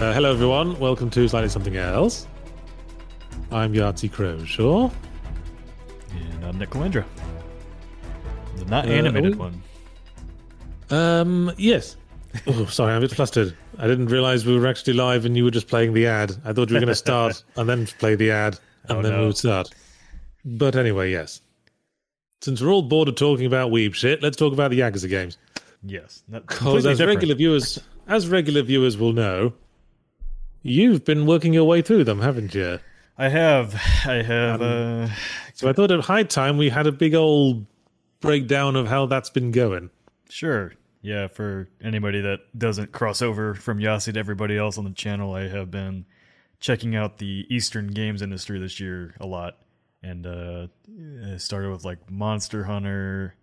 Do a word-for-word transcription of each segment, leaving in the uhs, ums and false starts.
Uh, hello everyone, welcome to Slightly Something Else. I'm Yahtzee Crowshaw. And I'm Nick Calendra. The not animated uh, one. Um, yes. Oh, sorry, I'm a bit flustered. I didn't realise we were actually live and you were just playing the ad. I thought you were going to start and then play the ad and oh, then no. we would start. But anyway, yes. Since we're all bored of talking about weeb shit, let's talk about the Yakuza games. Yes. Because as regular viewers, as regular viewers will know, you've been working your way through them, haven't you? I have. I have. Um, uh, so I thought at high time we had a big old breakdown of how that's been going. Sure. Yeah, for anybody that doesn't cross over from Yahtzee to everybody else on the channel, I have been checking out the Eastern games industry this year a lot. And uh, I started with like Monster Hunter,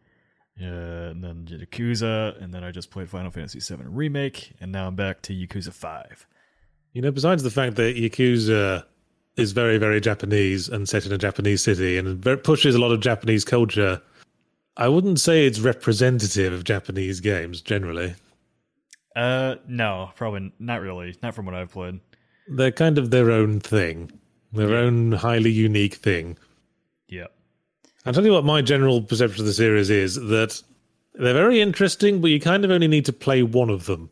uh, and then Yakuza, and then I just played Final Fantasy seven Remake, and now I'm back to Yakuza five. You know, besides the fact that Yakuza is very, very Japanese and set in a Japanese city and pushes a lot of Japanese culture, I wouldn't say it's representative of Japanese games generally. Uh, no, probably not really. Not from what I've played. They're kind of their own thing. Their yeah. own highly unique thing. Yeah. I'll tell you what my general perception of the series is, that they're very interesting, but you kind of only need to play one of them.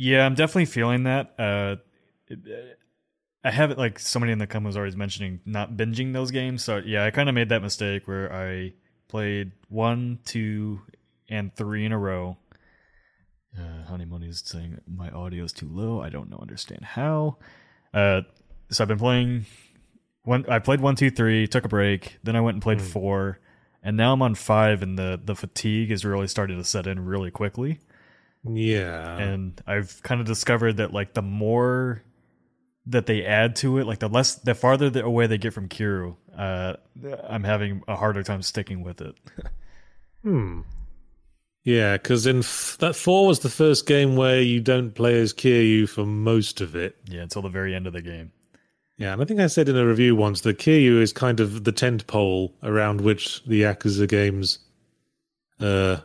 Yeah, I'm definitely feeling that. Uh, I haven't, like somebody in the comments was always mentioning, not binging those games. So yeah, I kind of made that mistake where I played one, two, and three in a row. Uh, Honey Money is saying my audio is too low. I don't know, understand how. Uh, so I've been playing... One, I played one, two, three, took a break, then I went and played mm. four, and now I'm on five, and the, the fatigue is really starting to set in really quickly. Yeah. And I've kind of discovered that like the more that they add to it, like the less, the farther the away they get from Kiryu, uh, I'm having a harder time sticking with it. hmm. Yeah, because in f- that four was the first game where you don't play as Kiryu for most of it. Yeah, until the very end of the game. Yeah, and I think I said in a review once that Kiryu is kind of the tentpole around which the Yakuza games uh,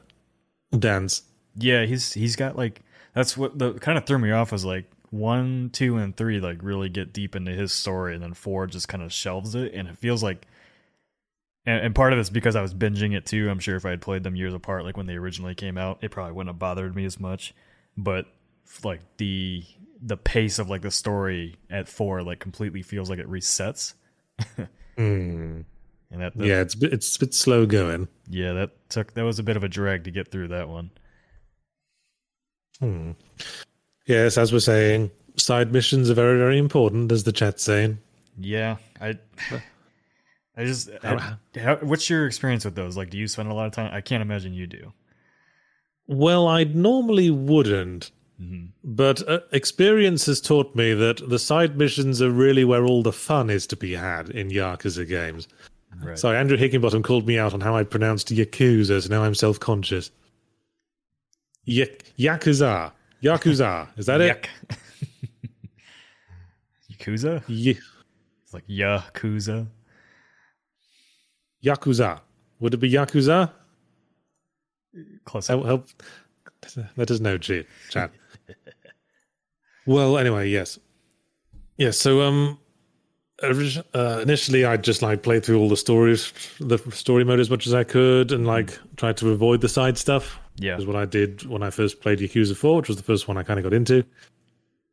dance. Yeah, he's he's got like, that's what the, kind of threw me off was like one, two, and three like really get deep into his story, and then four just kind of shelves it, and it feels like, and, and part of it's because I was binging it too. I'm sure if I had played them years apart, like when they originally came out, it probably wouldn't have bothered me as much, but like the... the pace of like the story at four like completely feels like it resets. mm. And that, that yeah, it's it's a bit slow going. Yeah, that took that was a bit of a drag to get through that one. Hmm. Yes, as we're saying, side missions are very, very important, as the chat's saying. Yeah, I, I just. I, how, what's your experience with those? Like, do you spend a lot of time? I can't imagine you do. Well, I normally wouldn't. Mm-hmm. But uh, experience has taught me that the side missions are really where all the fun is to be had in Yakuza games. Right. Sorry, Andrew Hickenbottom called me out on how I pronounced Yakuza, so now I'm self-conscious. Y- Yakuza. Yakuza. Is that it? Yakuza? Y- it's like Yakuza. Yakuza. Would it be Yakuza? Close. Help. help. That is no cheat, chat. Well, anyway, yes. Yeah, so um, uh, initially I just like played through all the stories, the story mode as much as I could, and like tried to avoid the side stuff. Yeah. Is what I did when I first played Yakuza four, which was the first one I kind of got into.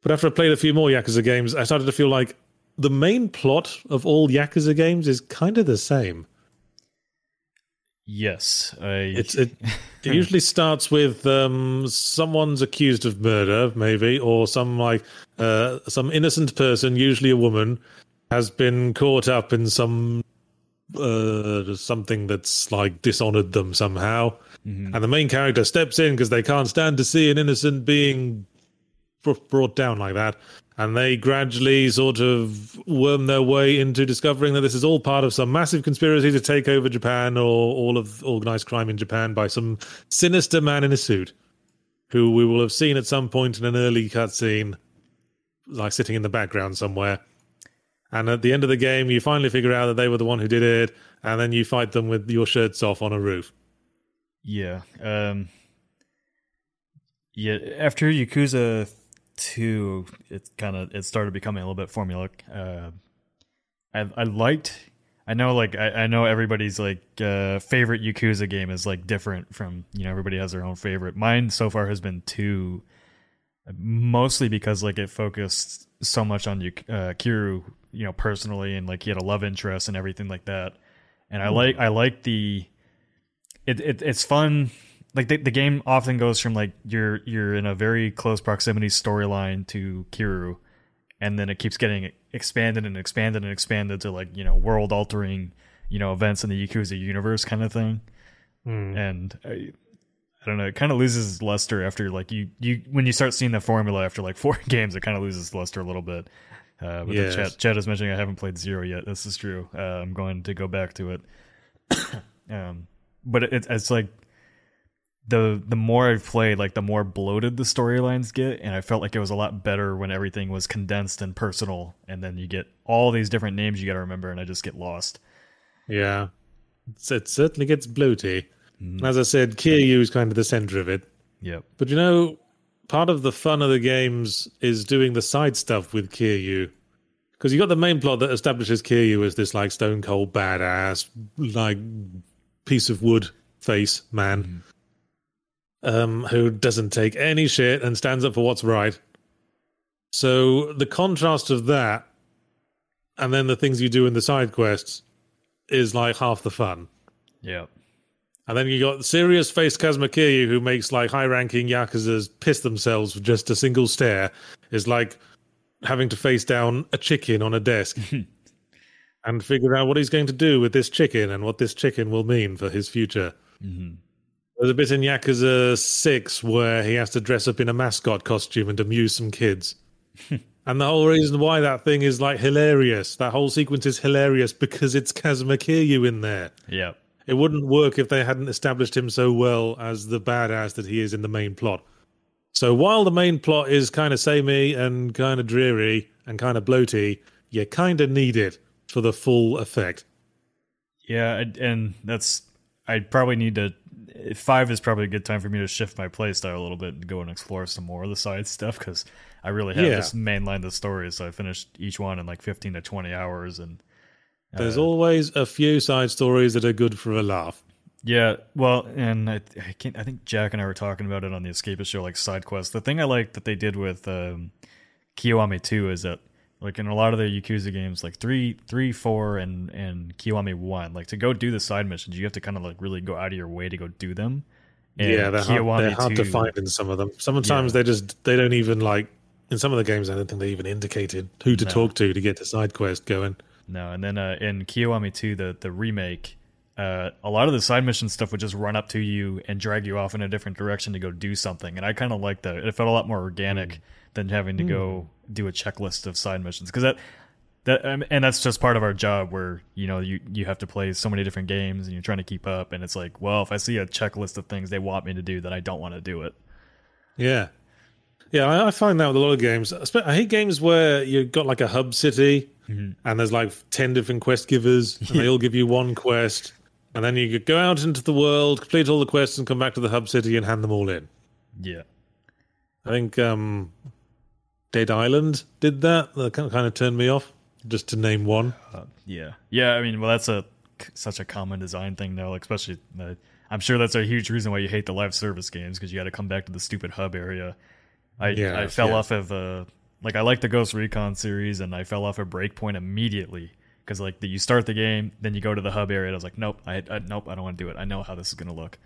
But after I played a few more Yakuza games, I started to feel like the main plot of all Yakuza games is kind of the same. Yes. I... It's, it it usually starts with um, someone's accused of murder, maybe, or some like uh, some innocent person, usually a woman, has been caught up in some uh, something that's like dishonored them somehow. Mm-hmm. And the main character steps in because they can't stand to see an innocent being brought down like that. And they gradually sort of worm their way into discovering that this is all part of some massive conspiracy to take over Japan or all of organized crime in Japan by some sinister man in a suit, who we will have seen at some point in an early cutscene, like sitting in the background somewhere. And at the end of the game, you finally figure out that they were the one who did it, and then you fight them with your shirts off on a roof. Yeah. Um, yeah. After Yakuza Two, it kind of it started becoming a little bit formulaic. Uh, I I liked. I know, like I, I know everybody's like uh, favorite Yakuza game is like different from, you know, everybody has their own favorite. Mine so far has been two, mostly because like it focused so much on uh, Kiryu, you know, personally, and like he had a love interest and everything like that. And I like I like the it, it it's fun. Like the, the game often goes from like you're you're in a very close proximity storyline to Kiryu, and then it keeps getting expanded and expanded and expanded to like, you know, world altering, you know, events in the Yakuza universe kind of thing. Mm. And I, I don't know, it kind of loses luster after like you you when you start seeing the formula after like four games, it kind of loses luster a little bit. Uh, but yes. the chat chat is mentioning I haven't played Zero yet. This is true. Uh, I'm going to go back to it. um, but it, it's like. the the more I've played, like the more bloated the storylines get, and I felt like it was a lot better when everything was condensed and personal, and then you get all these different names you got to remember, and I just get lost. Yeah, it's, it certainly gets bloaty. Mm. As I said, Kiryu is kind of the center of it. Yep. But you know, part of the fun of the games is doing the side stuff with Kiryu, because you got the main plot that establishes Kiryu as this like stone cold badass, like piece of wood face man. Mm. Um, who doesn't take any shit and stands up for what's right. So the contrast of that and then the things you do in the side quests is like half the fun. Yeah. And then you got serious face Kazuma Kiryu, who makes like high-ranking Yakuzas piss themselves with just a single stare. Is like having to face down a chicken on a desk and figure out what he's going to do with this chicken and what this chicken will mean for his future. Mm-hmm. There's a bit in Yakuza six where he has to dress up in a mascot costume and amuse some kids. And the whole reason why that thing is like hilarious, that whole sequence is hilarious because it's Kazuma Kiryu in there. Yeah. It wouldn't work if they hadn't established him so well as the badass that he is in the main plot. So while the main plot is kind of samey and kind of dreary and kind of bloaty, you kind of need it for the full effect. Yeah, and that's... I probably need to... Five is probably a good time for me to shift my playstyle a little bit and go and explore some more of the side stuff, because I really have yeah. just mainlined the story. So I finished each one in like fifteen to twenty hours. And uh, there's always a few side stories that are good for a laugh. Yeah, well, and I, I can't. I think Jack and I were talking about it on the Escapist show, like side quests. The thing I like that they did with um, Kiwami two is that, like in a lot of the Yakuza games, like three, three, four, and and Kiwami one, like to go do the side missions, you have to kind of like really go out of your way to go do them. And yeah, they're hard, they're hard two, to find in some of them. Sometimes yeah. they just they don't even like in some of the games. I don't think they even indicated who to no. talk to to get the side quest going. No, and then uh, in Kiwami two, the the remake, uh, a lot of the side mission stuff would just run up to you and drag you off in a different direction to go do something. And I kind of liked that. It felt a lot more organic. Mm. Than having to go do a checklist of side missions, because that that um, and that's just part of our job where, you know, you you have to play so many different games and you're trying to keep up, and it's like, well, if I see a checklist of things they want me to do, then I don't want to do it. Yeah, yeah, I, I find that with a lot of games. I hate games where you've got like a hub city mm-hmm. and there's like ten different quest givers and they all give you one quest, and then you go out into the world, complete all the quests, and come back to the hub city and hand them all in. Yeah, I think. um Dead Island did that. That kind of turned me off, just to name one. Uh, yeah. Yeah, I mean, well, that's a such a common design thing, though, like, especially... Uh, I'm sure that's a huge reason why you hate the live service games, because you got to come back to the stupid hub area. I, yeah, I fell yeah. off of... Uh, like, I like the Ghost Recon series, and I fell off of Breakpoint immediately, because, like, the, you start the game, then you go to the hub area, and I was like, nope, I, I nope, I don't want to do it. I know how this is going to look.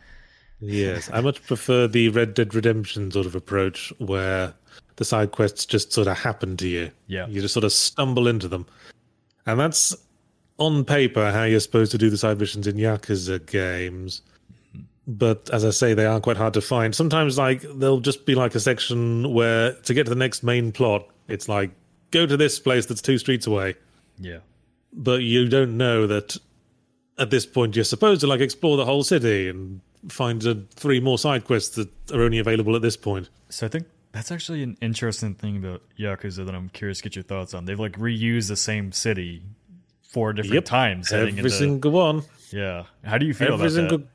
Yes, I much prefer the Red Dead Redemption sort of approach, where... the side quests just sort of happen to you. Yeah. You just sort of stumble into them. And that's, on paper, how you're supposed to do the side missions in Yakuza games. Mm-hmm. But as I say, they are quite hard to find. Sometimes, like, there'll just be like a section where to get to the next main plot, it's like, go to this place that's two streets away. Yeah. But you don't know that at this point you're supposed to like explore the whole city and find uh, three more side quests that are only available at this point. So I think that's actually an interesting thing about Yakuza that I'm curious to get your thoughts on. They've like reused the same city four different yep. times. Every into, single one. Yeah. How do you feel Every about single- that?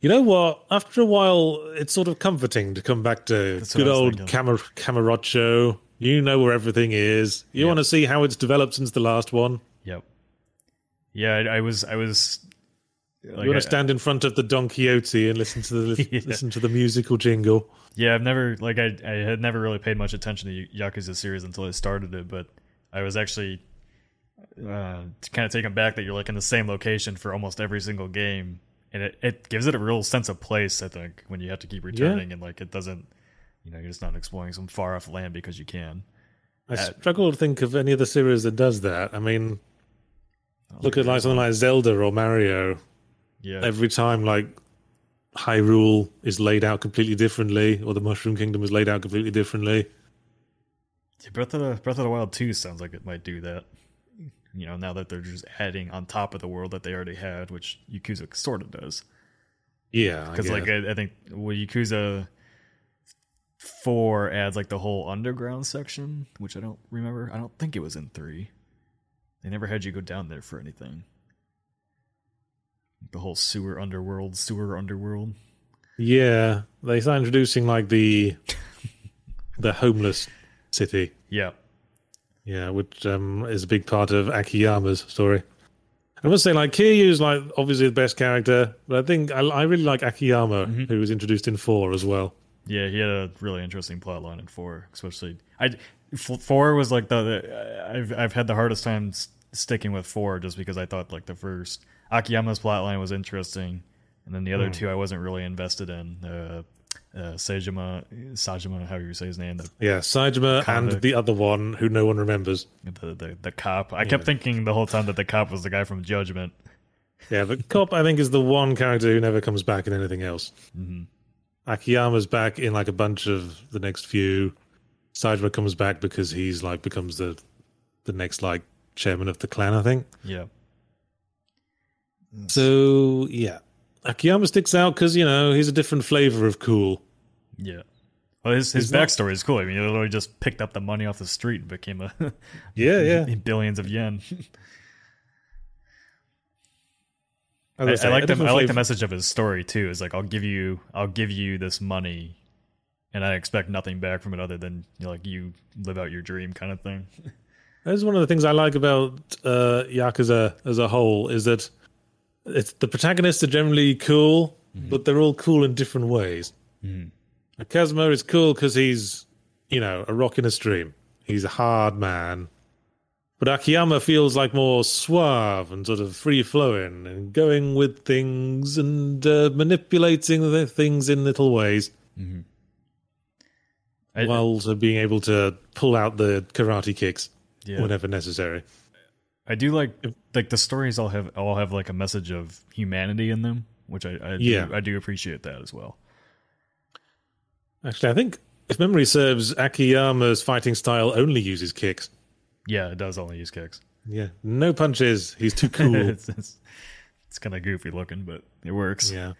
You know what? After a while, it's sort of comforting to come back to That's good old Kamar- Kamurocho. You know where everything is. You yep. want to see how it's developed since the last one. Yep. Yeah, I, I was. I was. Like, you want to stand I, in front of the Don Quixote and listen to the yeah. listen to the musical jingle. Yeah, I've never like I I had never really paid much attention to Yakuza series until I started it, but I was actually uh, kind of taken back that you're like in the same location for almost every single game. And it, it gives it a real sense of place, I think, when you have to keep returning yeah. and like it doesn't, you know, you're just not exploring some far off land because you can. I At, struggle to think of any other series that does that. I mean, I look at like something like Zelda or Mario. Yeah. Every time like Hyrule is laid out completely differently, or the Mushroom Kingdom is laid out completely differently. Yeah, Breath of the Breath of the Wild two sounds like it might do that. You know, now that they're just adding on top of the world that they already had, which Yakuza sort of does. Yeah. Because, like, I, I think well, Yakuza four adds, like, the whole underground section, which I don't remember. I don't think it was in three. They never had you go down there for anything. The whole sewer underworld, sewer underworld. Yeah. They start introducing, like, the the homeless city. Yeah. Yeah, which um, is a big part of Akiyama's story. I must say, like, Kiryu's, like, obviously the best character, but I think I, I really like Akiyama, mm-hmm. who was introduced in four as well. Yeah, he had a really interesting plot line in four, especially... I, four was, like, the... the I've, I've had the hardest time s- sticking with four just because I thought, like, the first... Akiyama's plot line was interesting, and then the other mm. two I wasn't really invested in. Uh, Uh, Seijima, Seijima, how you say his name? The yeah, Seijima convict. And the other one who no one remembers. The the, the cop. I yeah. kept thinking the whole time that the cop was the guy from Judgment. Yeah, the cop I think is the one character who never comes back in anything else. Mm-hmm. Akiyama's back in like a bunch of the next few. Seijima comes back because he's like becomes the the next like chairman of the clan, I think. Yeah. So yeah. Akiyama sticks out because, you know, he's a different flavor of cool. Yeah. Well, his his not... backstory is cool. I mean, he literally just picked up the money off the street and became a... yeah, yeah. Billions of yen. I, I, I, like the, I like the message of his story, too. It's like, I'll give you I'll give you this money and I expect nothing back from it other than, you know, like, you live out your dream kind of thing. That is one of the things I like about uh, Yakuza as a whole is that It's, the protagonists are generally cool, mm-hmm. but they're all cool in different ways. Mm-hmm. Kazuma is cool because he's, you know, a rock in a stream. He's a hard man. But Akiyama feels like more suave and sort of free-flowing and going with things and uh, manipulating the things in little ways. Mm-hmm. I, while also being able to pull out the karate kicks yeah. whenever necessary. I do like like the stories all have all have like a message of humanity in them, which I, I, yeah. do, I do appreciate that as well. Actually, I think if memory serves, Akiyama's fighting style only uses kicks. Yeah, it does only use kicks. Yeah, no punches. He's too cool. it's it's, it's kind of goofy looking, but it works. Yeah.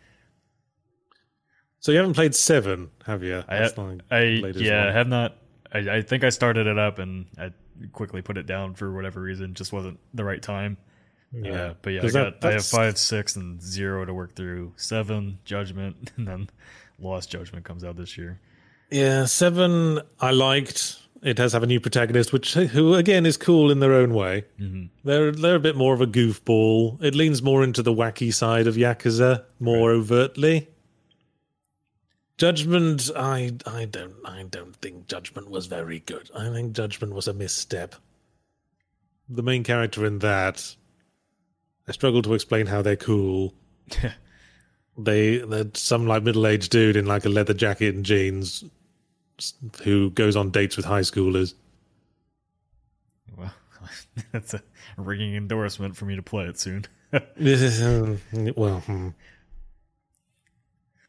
So you haven't played Seven, have you? I, That's not I yeah, one. I have not. I, I think I started it up and I quickly put it down for whatever reason. Just wasn't the right time. Yeah, uh, but yeah, I, got, that, I have five, six, and zero to work through. Seven, Judgment, and then Lost Judgment comes out this year. Yeah, Seven I liked. It does have a new protagonist, which who again is cool in their own way. Mm-hmm. They're they're a bit more of a goofball. It leans more into the wacky side of Yakuza more right. overtly. Judgment, I I don't I don't think Judgment was very good. I think Judgment was a misstep. The main character in that, I struggle to explain how they're cool. they they're some like middle-aged dude in like a leather jacket and jeans who goes on dates with high schoolers. Well, that's a ringing endorsement for me to play it soon. well, hmm.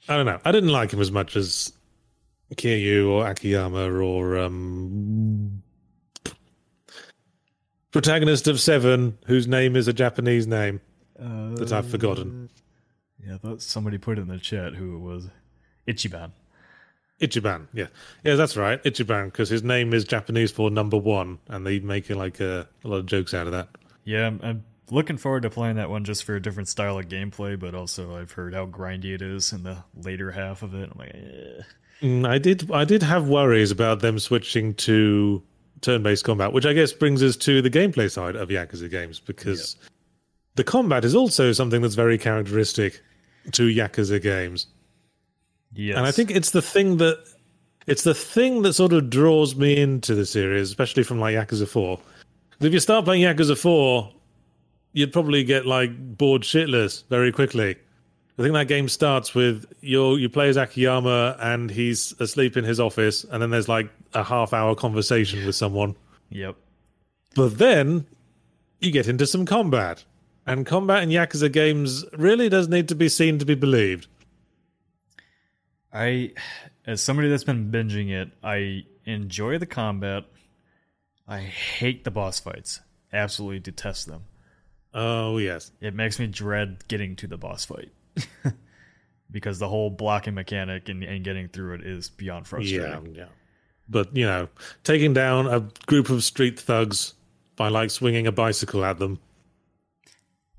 I don't know. I didn't like him as much as Kiryu or Akiyama or um, protagonist of Seven, whose name is a Japanese name uh, that I've forgotten. Yeah, I thought somebody put in the chat who it was. Ichiban. Ichiban, yeah. Yeah, that's right, Ichiban, because his name is Japanese for number one, and they make like a, a lot of jokes out of that. Yeah, I'm, I'm looking forward to playing that one just for a different style of gameplay, but also I've heard how grindy it is in the later half of it. I'm like, eh. Mm, I did, I did have worries about them switching to turn-based combat, which I guess brings us to the gameplay side of Yakuza games, because yeah. the combat is also something that's very characteristic to Yakuza games. Yes. And I think it's the thing that it's the thing that sort of draws me into the series, especially from like Yakuza four. If you start playing Yakuza four, you'd probably get like bored shitless very quickly. I think that game starts with your you play as Akiyama and he's asleep in his office, and then there's like a half hour conversation with someone. Yep. But then you get into some combat. And combat in Yakuza games really does need to be seen to be believed. I, as somebody that's been binging it, I enjoy the combat. I hate the boss fights. Absolutely detest them. Oh, yes. It makes me dread getting to the boss fight. Because the whole blocking mechanic and, and getting through it is beyond frustrating. Yeah, yeah. But, you know, taking down a group of street thugs by, like, swinging a bicycle at them.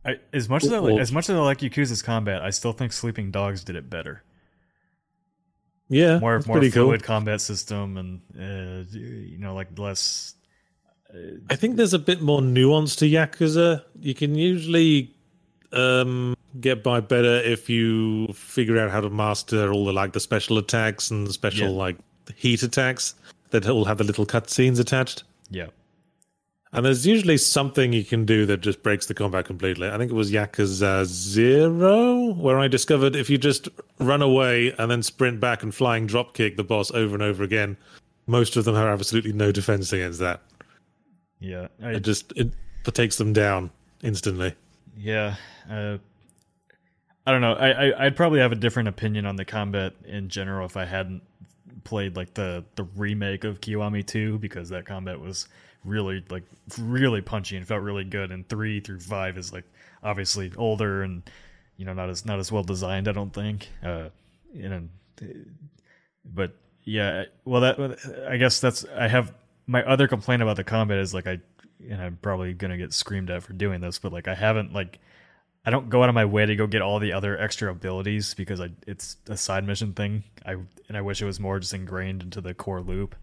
I, as much as I, like, as much as I like Yakuza's combat, I still think Sleeping Dogs did it better. Yeah, more more fluid cool. combat system, and uh, you know, like less. Uh, I think there's a bit more nuance to Yakuza. You can usually um, get by better if you figure out how to master all the like the special attacks and special yeah. like heat attacks that all have the little cutscenes attached. Yeah, and there's usually something you can do that just breaks the combat completely. I think it was Yakuza Zero, where I discovered if you just run away and then sprint back and flying dropkick the boss over and over again, most of them have absolutely no defense against that. Yeah. I, it just it takes them down instantly. Yeah. Uh, I don't know. I, I, I'd probably have a different opinion on the combat in general if I hadn't played like the, the remake of Kiwami two, because that combat was really like really punchy and felt really good. And three through five is like obviously older and You know, not as not as well designed, I don't think. Uh, you know, but yeah, well, that I guess that's I have my other complaint about the combat is like I, and I'm probably gonna get screamed at for doing this, but like I haven't like I don't go out of my way to go get all the other extra abilities because I it's a side mission thing. I and I wish it was more just ingrained into the core loop.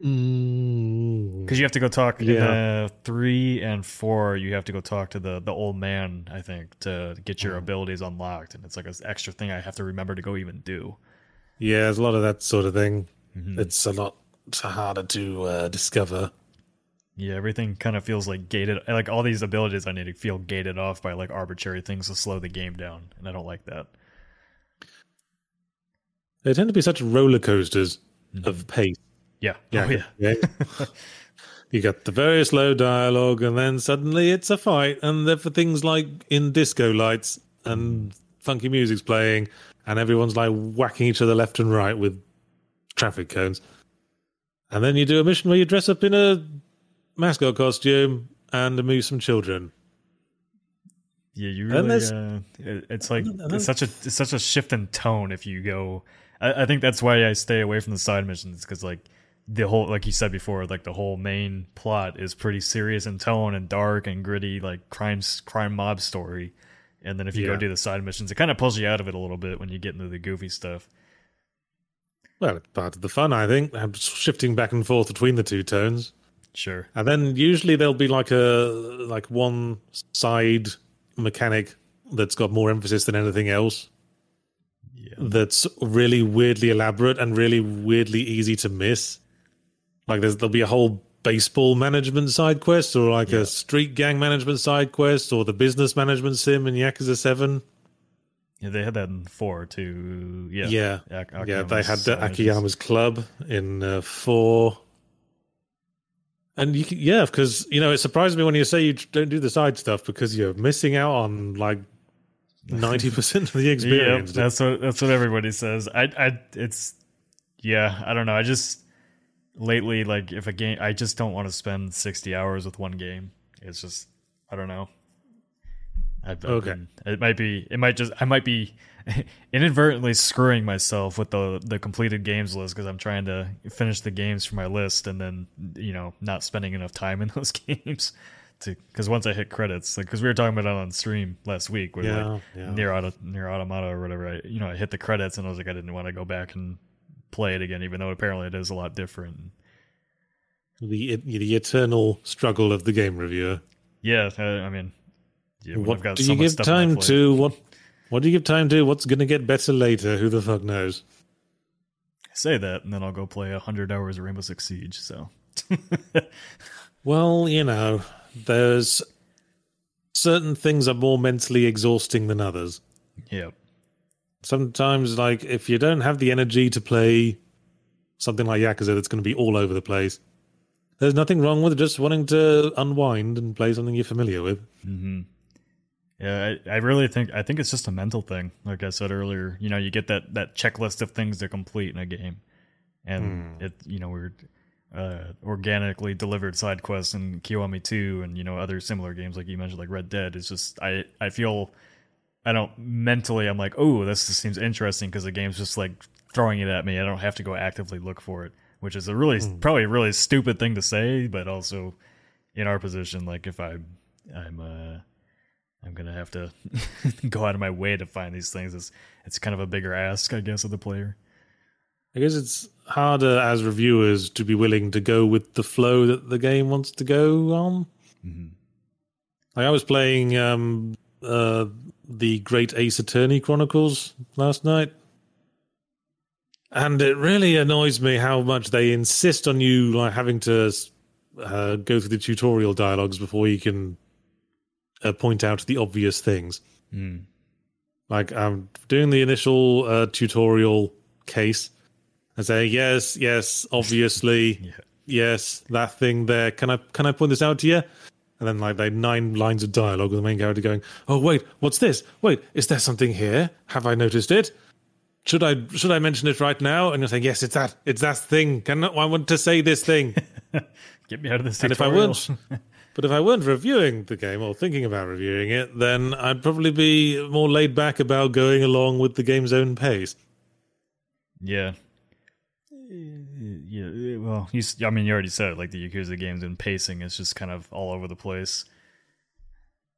Because you have to go talk yeah. in uh, three and four. You have to go talk to the the old man, I think, to get your abilities unlocked, and it's like an extra thing I have to remember to go even do. Yeah, there's a lot of that sort of thing. Mm-hmm. It's a lot harder to uh, discover. Yeah, everything kind of feels like gated. Like all these abilities, I need to feel gated off by like arbitrary things to slow the game down, and I don't like that. They tend to be such roller coasters mm-hmm. of pace. Yeah. yeah. Oh, yeah. yeah. You got the very slow dialogue, and then suddenly it's a fight, and they're for things like in disco lights and funky music's playing, and everyone's like whacking each other left and right with traffic cones. And then you do a mission where you dress up in a mascot costume and amuse some children. Yeah, you really. Uh, it's like it's such a it's such a shift in tone if you go. I, I think that's why I stay away from the side missions because like. The whole, like you said before, like the whole main plot is pretty serious in tone and dark and gritty, like crime, crime mob story. And then if you yeah. go do the side missions, it kind of pulls you out of it a little bit when you get into the goofy stuff. Well, it's part of the fun, I think. I'm shifting back and forth between the two tones. Sure. And then usually there'll be like a like one side mechanic that's got more emphasis than anything else. Yeah. That's really weirdly elaborate and really weirdly easy to miss. Like there's, there'll be a whole baseball management side quest or like yeah. a street gang management side quest or the business management sim in Yakuza seven. Yeah, they had that in four too. Yeah, yeah, Ak- yeah they had the Akiyama's club in uh, four. And you can, yeah, because, you know, it surprised me when you say you don't do the side stuff because you're missing out on like ninety percent of the experience. Yep, that's what that's what everybody says. I I it's yeah, I don't know. I just lately like if a game I just don't want to spend sixty hours with one game. It's just I don't know. I've, okay. I've been, it might be it might just I might be inadvertently screwing myself with the the completed games list because I'm trying to finish the games for my list and then, you know, not spending enough time in those games. Because once I hit credits, like because we were talking about it on stream last week, where yeah, like yeah. near auto, near Automata or whatever, I, you know, I hit the credits and I was like, I didn't want to go back and play it again, even though apparently it is a lot different. The the eternal struggle of the game reviewer. Yeah, I, I mean, yeah, what got do so you give time to? What what do you give time to? What's gonna get better later? Who the fuck knows? I say that, and then I'll go play a hundred hours of Rainbow Six Siege. So, well, you know. There's certain things are more mentally exhausting than others. Yeah. Sometimes, like, if you don't have the energy to play something like Yakuza that's going to be all over the place, there's nothing wrong with just wanting to unwind and play something you're familiar with. Mm-hmm. Yeah, I, I really think, I think it's just a mental thing. Like I said earlier, you know, you get that, that checklist of things to complete in a game. And, mm. it you know, we're... Uh, organically delivered side quests in Kiwami two and, you know, other similar games like you mentioned, like Red Dead. It's just I I feel I don't mentally I'm like, oh, this just seems interesting because the game's just like throwing it at me. I don't have to go actively look for it, which is a really mm. probably a really stupid thing to say, but also in our position, like if I I'm uh, I'm gonna have to go out of my way to find these things, it's it's kind of a bigger ask, I guess, of the player. I guess it's harder as reviewers to be willing to go with the flow that the game wants to go on. Mm-hmm. Like I was playing um, uh, the Great Ace Attorney Chronicles last night, and it really annoys me how much they insist on you like having to uh, go through the tutorial dialogues before you can uh, point out the obvious things. Mm. Like I'm doing the initial uh, tutorial case. I say, yes, yes, obviously, yeah. yes, that thing there. Can I can I point this out to you? And then like they had nine lines of dialogue with the main character going, oh, wait, what's this? Wait, is there something here? Have I noticed it? Should I should I mention it right now? And you're saying, yes, it's that. It's that thing. Can I, I want to say this thing. Get me out of this and tutorial. If I weren't, but if I weren't reviewing the game or thinking about reviewing it, then I'd probably be more laid back about going along with the game's own pace. Yeah. Yeah, well, you, I mean, you already said it, like the Yakuza games and pacing is just kind of all over the place.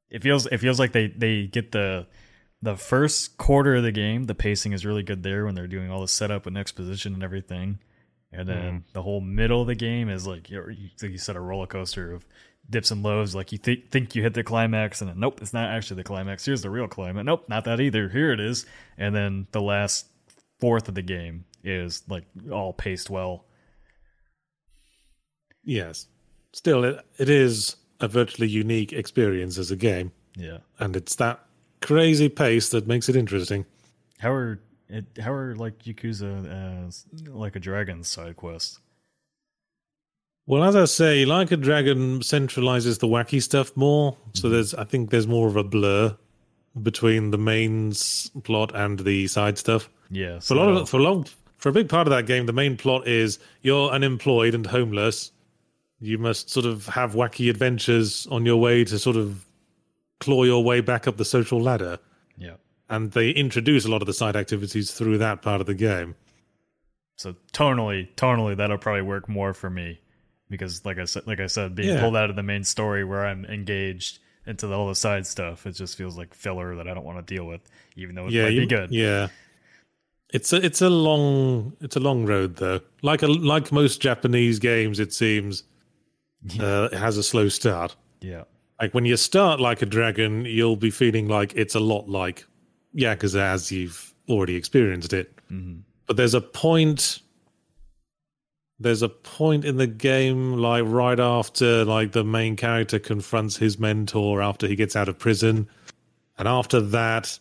It feels it feels like they, they get the the first quarter of the game, the pacing is really good there when they're doing all the setup and exposition and everything. And then mm. the whole middle of the game is like, like you said, a roller coaster of dips and lows. Like you th- think you hit the climax and then, nope, it's not actually the climax. Here's the real climax. Nope, not that either. Here it is. And then the last fourth of the game is like all paced well. Yes. Still, it, it is a virtually unique experience as a game. Yeah. And it's that crazy pace that makes it interesting. How are, it, how are like, Yakuza uh, Like a Dragon side quest? Well, as I say, Like a Dragon centralizes the wacky stuff more. Mm-hmm. So there's, I think there's more of a blur between the main plot and the side stuff. Yeah. So. For a lot of, for a long For a big part of that game, the main plot is you're unemployed and homeless. You must sort of have wacky adventures on your way to sort of claw your way back up the social ladder. Yeah. And they introduce a lot of the side activities through that part of the game. So tonally, tonally, that'll probably work more for me. Because like I said, like I said, being yeah. pulled out of the main story where I'm engaged into all the side stuff, it just feels like filler that I don't want to deal with, even though it yeah, might you, be good. Yeah. It's a it's a long it's a long road though. Like a, like most Japanese games, it seems yeah. uh, it has a slow start. Yeah, like when you start Like a Dragon, you'll be feeling like it's a lot like Yakuza as you've already experienced it. Mm-hmm. But there's a point, there's a point in the game, like right after like the main character confronts his mentor after he gets out of prison, and after that.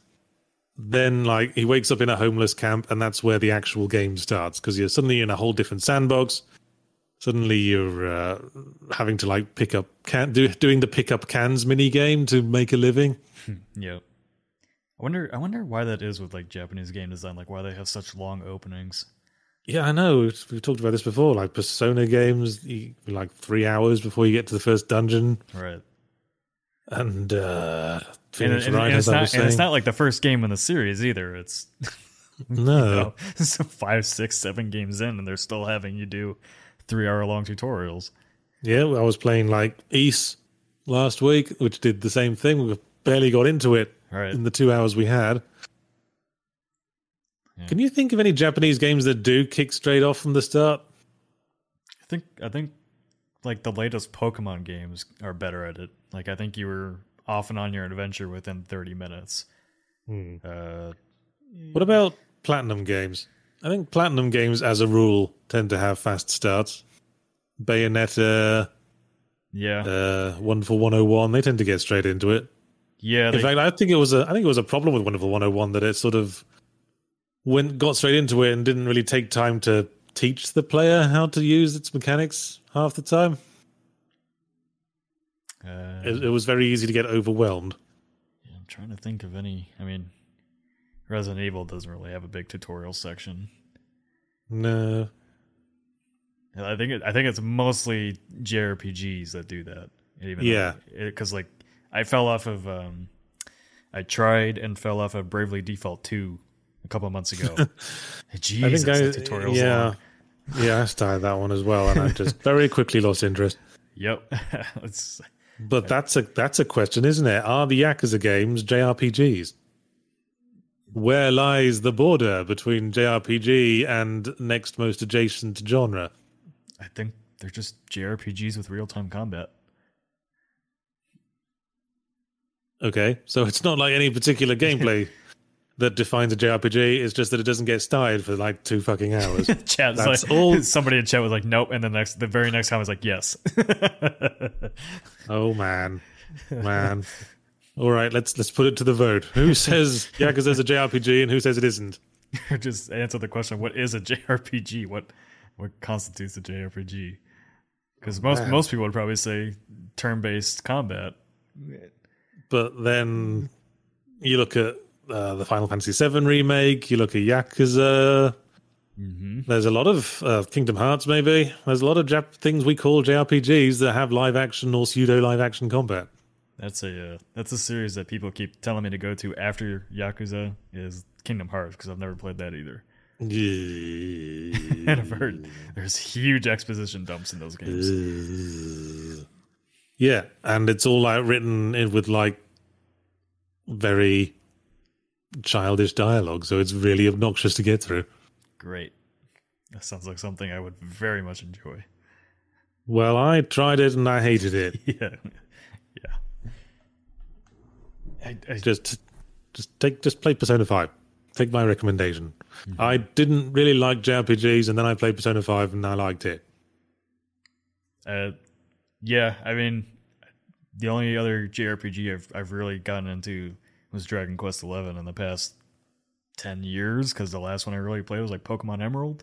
Then, like, he wakes up in a homeless camp, and that's where the actual game starts, because you're suddenly in a whole different sandbox. Suddenly you're uh, having to, like, pick up... Can- do- doing the pick up cans mini game to make a living. Yeah. I wonder I wonder why that is with like Japanese game design, like why they have such long openings. Yeah, I know. We've talked about this before. Like Persona games, you, like three hours before you get to the first dungeon. Right. And uh and, and, right, and, it's not, and it's not like the first game in the series either. It's no, you know, five, six, seven games in, and they're still having you do three-hour-long tutorials. Yeah, I was playing like East last week, which did the same thing. We barely got into it right. in the two hours we had. Yeah. Can you think of any Japanese games that do kick straight off from the start? I think I think like the latest Pokemon games are better at it. Like I think you were off and on your adventure within thirty minutes. Hmm. Uh, what about Platinum games? I think Platinum games, as a rule, tend to have fast starts. Bayonetta, yeah, uh, Wonderful one oh one, they tend to get straight into it. Yeah, they... in fact, I think it was a I think it was a problem with Wonderful one oh one that it sort of went got straight into it and didn't really take time to teach the player how to use its mechanics half the time. Uh, it, it was very easy to get overwhelmed. Yeah, I'm trying to think of any. I mean, Resident Evil doesn't really have a big tutorial section. No. I think it, I think it's mostly J R P Gs that do that. Even yeah, because like I fell off of, um, I tried and fell off of Bravely Default two a couple of months ago. Jeez, I think I, the tutorials. Yeah, long. yeah, I started that one as well, and I just very quickly lost interest. Yep. it's, but I, that's a that's a question, isn't it? Are the Yakuza games J R P Gs? Where lies the border between J R P G and next most adjacent genre? I think they're just J R P Gs with real-time combat. Okay, so it's not like any particular gameplay that defines a J R P G, it's just that it doesn't get started for like two fucking hours. Chat, that's like, all... Somebody in chat was like, nope, and the next, the very next time I was like, yes. Oh, man. Man. All right, let's let's put it to the vote. Who says Yakuza's a J R P G and who says it isn't? Just answer the question, what is a J R P G? What... What constitutes a J R P G? Because most Man. most people would probably say turn-based combat. But then you look at uh, the Final Fantasy seven Remake, you look at Yakuza. Mm-hmm. There's a lot of uh, Kingdom Hearts, maybe. There's a lot of Jap- things we call J R P Gs that have live-action or pseudo-live-action combat. That's a uh, that's a series that people keep telling me to go to after Yakuza is Kingdom Hearts, because I've never played that either. And I've heard there's huge exposition dumps in those games. Yeah, and it's all like written in with like very childish dialogue, so it's really obnoxious to get through. Great. That sounds like something I would very much enjoy. Well, I tried it and I hated it. Yeah. Yeah. I, I, just just take just play Persona five. Take my recommendation. Mm-hmm. I didn't really like J R P Gs, and then I played Persona five, and I liked it. Uh, yeah, I mean, the only other J R P G I've I've really gotten into was Dragon Quest Eleven in the past ten years, because the last one I really played was like Pokemon Emerald.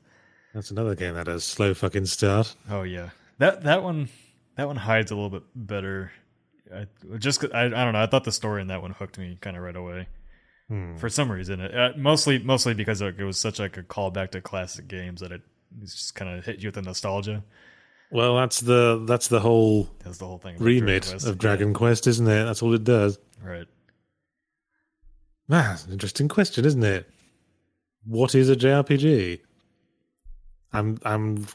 That's another game that has a slow fucking start. Oh yeah, that that one that one hides a little bit better. I just I I don't know. I thought the story in that one hooked me kind of right away. Hmm. For some reason, it, uh, mostly mostly because it was such like a callback to classic games that it just kind of hit you with the nostalgia. Well, that's the that's the whole that's the whole thing remit Dragon Quest, of Dragon yeah. Quest, isn't it? That's all it does, right? Man, that's an interesting question, isn't it? What is a J R P G? I'm I'm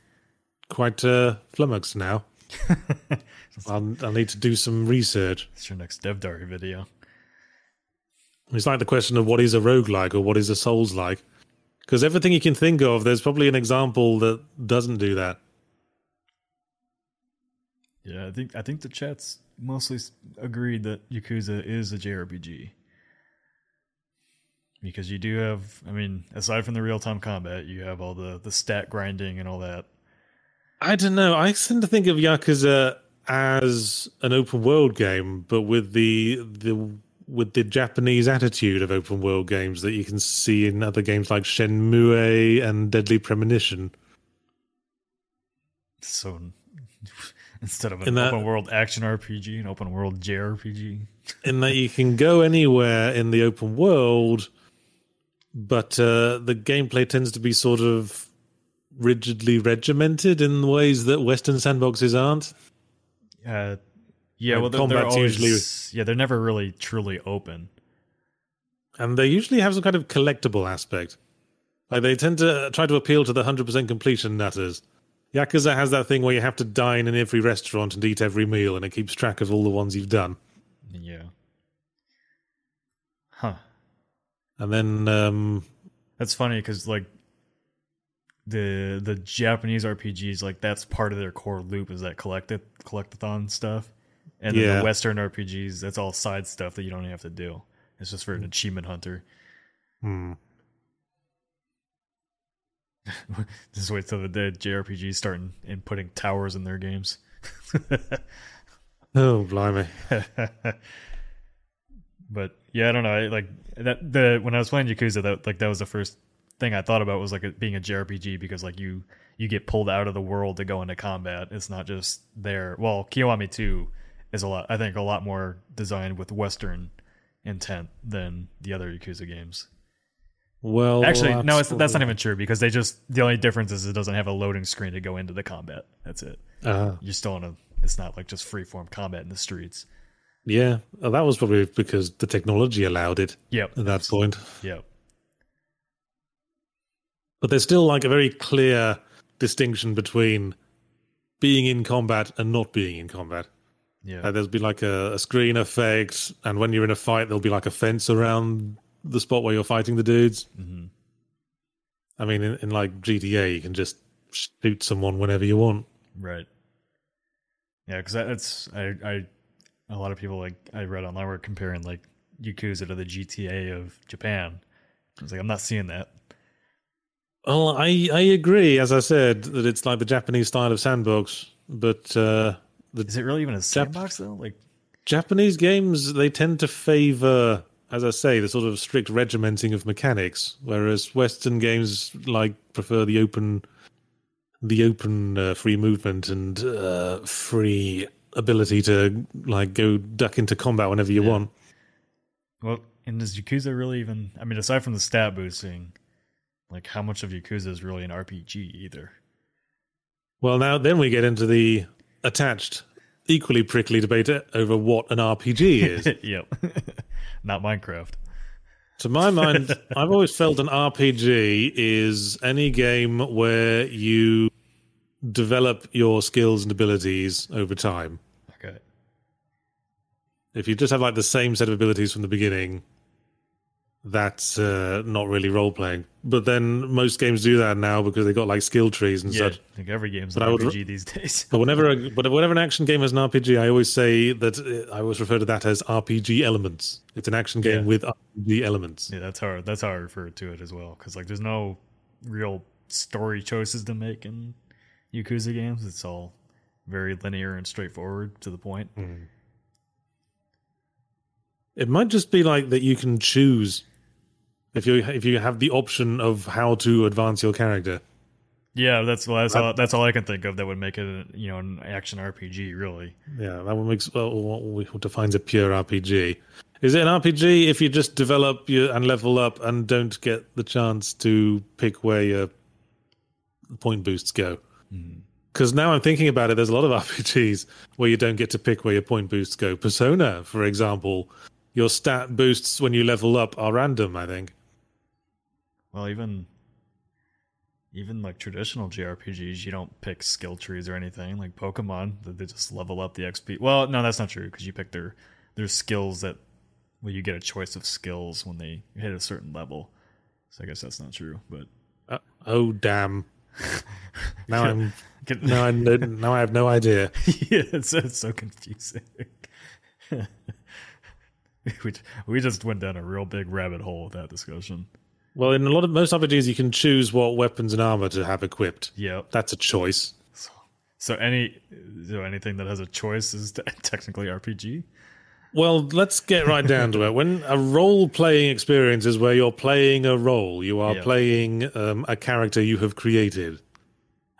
quite uh, flummoxed now. I'll, I'll need to do some research. It's your next Dev Diary video. It's like the question of what is a roguelike or what is a Souls-like. Because everything you can think of, there's probably an example that doesn't do that. Yeah, I think I think the chat's mostly agreed that Yakuza is a J R P G. Because you do have, I mean, aside from the real-time combat, you have all the, the stat grinding and all that. I don't know. I tend to think of Yakuza as an open-world game, but with the the... with the Japanese attitude of open world games that you can see in other games like Shenmue and Deadly Premonition. So instead of an that, open world action R P G, an open world J R P G. In that you can go anywhere in the open world, but uh, the gameplay tends to be sort of rigidly regimented in ways that Western sandboxes aren't. Uh, yeah, and well, they're, they're always, usually, yeah, they're never really truly open. And they usually have some kind of collectible aspect. Like they tend to try to appeal to the one hundred percent completion nutters. Yakuza has that thing where you have to dine in every restaurant and eat every meal, and it keeps track of all the ones you've done. Yeah. Huh. And then... Um, that's funny, because like the the Japanese R P Gs, like that's part of their core loop, is that collect- collect-a-thon stuff. And then yeah. the Western R P Gs, that's all side stuff that you don't have to do. It's just for an achievement hunter. Hmm. Just wait till the day J R P Gs start in, in putting towers in their games. Oh, blimey. But yeah, I don't know. I, like that. The when I was playing Yakuza, that like that was the first thing I thought about was like it being a J R P G, because like you you get pulled out of the world to go into combat. It's not just there. Well, Kiwami two is a lot. I think a lot more designed with Western intent than the other Yakuza games. Well, actually, absolutely. no, it's, that's not even true, because they just the only difference is it doesn't have a loading screen to go into the combat. That's it. Uh-huh. You're still in a. It's not like just freeform combat in the streets. Yeah, well, that was probably because the technology allowed it. Yep. At that point. Yep. But there's still like a very clear distinction between being in combat and not being in combat. Yeah. Like, there'll be like a, a screen effect, and when you're in a fight, there'll be like a fence around the spot where you're fighting the dudes. Mm-hmm. I mean, in, in like G T A, you can just shoot someone whenever you want. Right. Yeah, because that's I, I a lot of people like I read online were comparing like Yakuza to the G T A of Japan. I was like, I'm not seeing that. Well, I I agree. As I said, that it's like the Japanese style of sandbox, but uh, the is it really even a sandbox Jap- though? Like Japanese games, they tend to favor, as I say, the sort of strict regimenting of mechanics, whereas Western games like prefer the open, the open uh, free movement and uh, free ability to like go duck into combat whenever you yeah. want. Well, and does Yakuza really even? I mean, aside from the stat boosting, like how much of Yakuza is really an R P G either? Well, now then we get into the attached, equally prickly debate over what an R P G is. Yep. Not Minecraft. To my mind, I've always felt an R P G is any game where you develop your skills and abilities over time. Okay. If you just have like the same set of abilities from the beginning, that's uh, not really role-playing. But then most games do that now because they've got like skill trees and yeah, such. I think every game's an R P G re- these days. But whenever, a, but whenever an action game has an R P G, I always say that I always refer to that as R P G elements. It's an action game yeah. with R P G elements. Yeah, that's how that's how I refer to it as well. Because like, there's no real story choices to make in Yakuza games. It's all very linear and straightforward to the point. Mm. It might just be like that you can choose. If you if you have the option of how to advance your character, yeah, that's well, that's, that, all, that's all I can think of that would make it a, you know an action R P G really. Yeah, that one makes well, what defines a pure R P G. Is it an R P G if you just develop your, and level up and don't get the chance to pick where your point boosts go? Because mm. now I'm thinking about it, there's a lot of R P Gs where you don't get to pick where your point boosts go. Persona, for example, your stat boosts when you level up are random, I think. Well, even even like traditional J R P Gs, you don't pick skill trees or anything. Like Pokemon, they just level up the X P. Well, no, that's not true, because you pick their their skills that... Well, you get a choice of skills when they hit a certain level. So I guess that's not true, but... Uh, oh, damn. Now I'm... now, I'm no, now I have no idea. Yeah, it's, it's so confusing. we, we just went down a real big rabbit hole with that discussion. Well, in a lot of most R P Gs, you can choose what weapons and armor to have equipped. Yeah, that's a choice. So, so any so anything that has a choice is t- technically R P G. Well, let's get right down to it. When a role-playing experience is where you're playing a role, you are yep. playing um, a character you have created,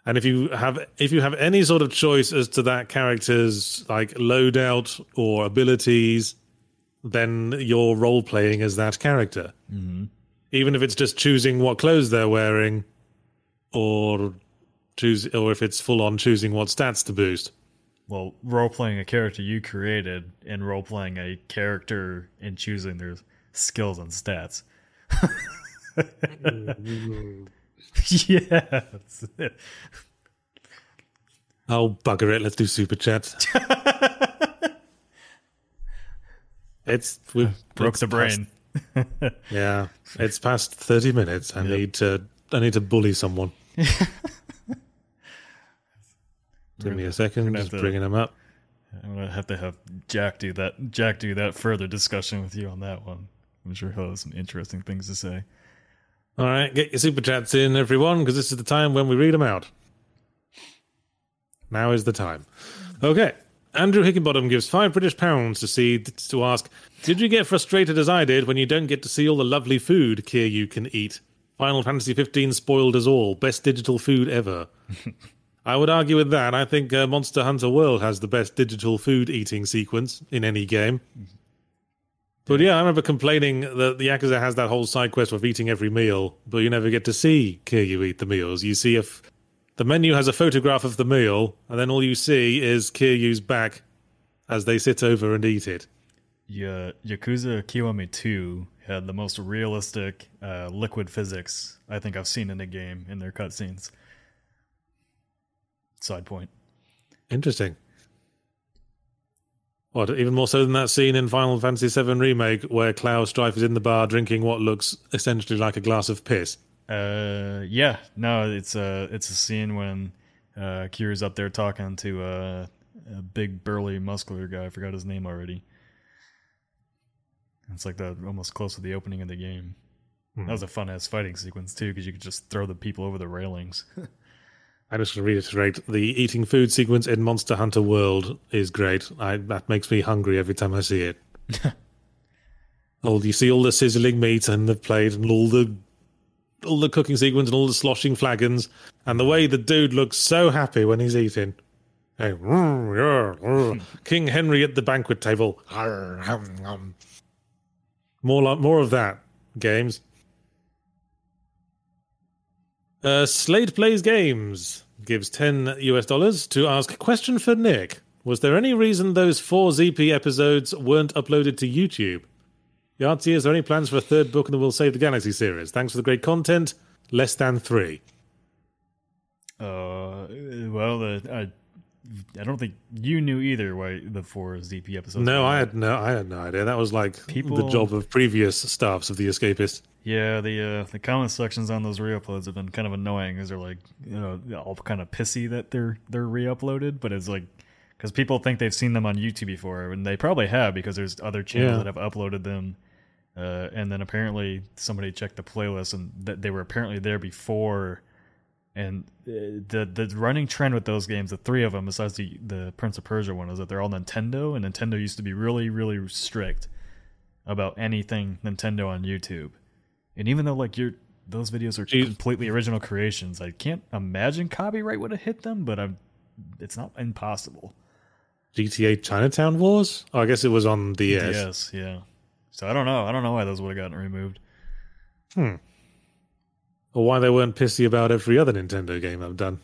And if you have if you have any sort of choice as to that character's like loadout or abilities, then you're role playing as that character. Mm-hmm. Even if it's just choosing what clothes they're wearing, or choose, or if it's full on choosing what stats to boost. Well, role playing a character you created and role playing a character and choosing their skills and stats. Yeah. Oh, bugger it. Let's do super chat. It's we broke it's the brain. Past, yeah. It's past thirty minutes. I yep. need to I need to bully someone. Give me a second, just bringing them up. I'm gonna have to have Jack do that Jack do that further discussion with you on that one. I'm sure he'll have some interesting things to say. All right, get your super chats in, everyone, because this is the time when we read them out. Now is the time. Okay, Andrew Hickenbottom gives five British pounds to see to ask, did you get frustrated as I did when you don't get to see all the lovely food Kiryu can eat? Final Fantasy fifteen spoiled us all. Best digital food ever. I would argue with that. I think uh, Monster Hunter World has the best digital food eating sequence in any game. Mm-hmm. But yeah, I remember complaining that the Yakuza has that whole side quest of eating every meal, but you never get to see Kiryu eat the meals. You see if the menu has a photograph of the meal, and then all you see is Kiryu's back as they sit over and eat it. Yeah, Yakuza Kiwami two had the most realistic uh, liquid physics I think I've seen in a game in their cutscenes. Side point. Interesting. What, even more so than that scene in Final Fantasy seven Remake where Cloud Strife is in the bar drinking what looks essentially like a glass of piss? Uh, yeah. No, it's a, it's a scene when uh, Kiryu's up there talking to uh, a big, burly, muscular guy. I forgot his name already. It's like the almost close to the opening of the game. Hmm. That was a fun-ass fighting sequence, too, because you could just throw the people over the railings. I just want to reiterate, the eating food sequence in Monster Hunter World is great. I, that makes me hungry every time I see it. Oh, you see all the sizzling meat and the plate and all the all the cooking sequence and all the sloshing flagons and the way the dude looks so happy when he's eating. Hey, King Henry at the banquet table. More, like, more of that, games. Uh, Slate Plays Games gives ten U S dollars to ask, question for Nick. Was there any reason those four Z P episodes weren't uploaded to YouTube? Yahtzee, is there any plans for a third book in the We'll Save the Galaxy series? Thanks for the great content. Less than three. Uh, well, uh, I, I don't think you knew either why the four Z P episodes. No, I had no, I had no idea. That was like People... the job of previous staffs of The Escapist. Yeah, the uh, the comment sections on those re-uploads have been kind of annoying because they're like, you know, all kind of pissy that they're they're re-uploaded, but it's like because people think they've seen them on YouTube before, and they probably have because there's other channels yeah. that have uploaded them, uh, and then apparently somebody checked the playlist and th- they were apparently there before, and the the running trend with those games, the three of them besides the the Prince of Persia one, is that they're all Nintendo, and Nintendo used to be really really strict about anything Nintendo on YouTube. And even though like your those videos are Jeez. completely original creations, I can't imagine copyright would have hit them, but I'm, it's not impossible. G T A Chinatown Wars? Oh, I guess it was on D S. D S, yeah. So I don't know. I don't know why those would have gotten removed. Hmm. Or why they weren't pissy about every other Nintendo game I've done.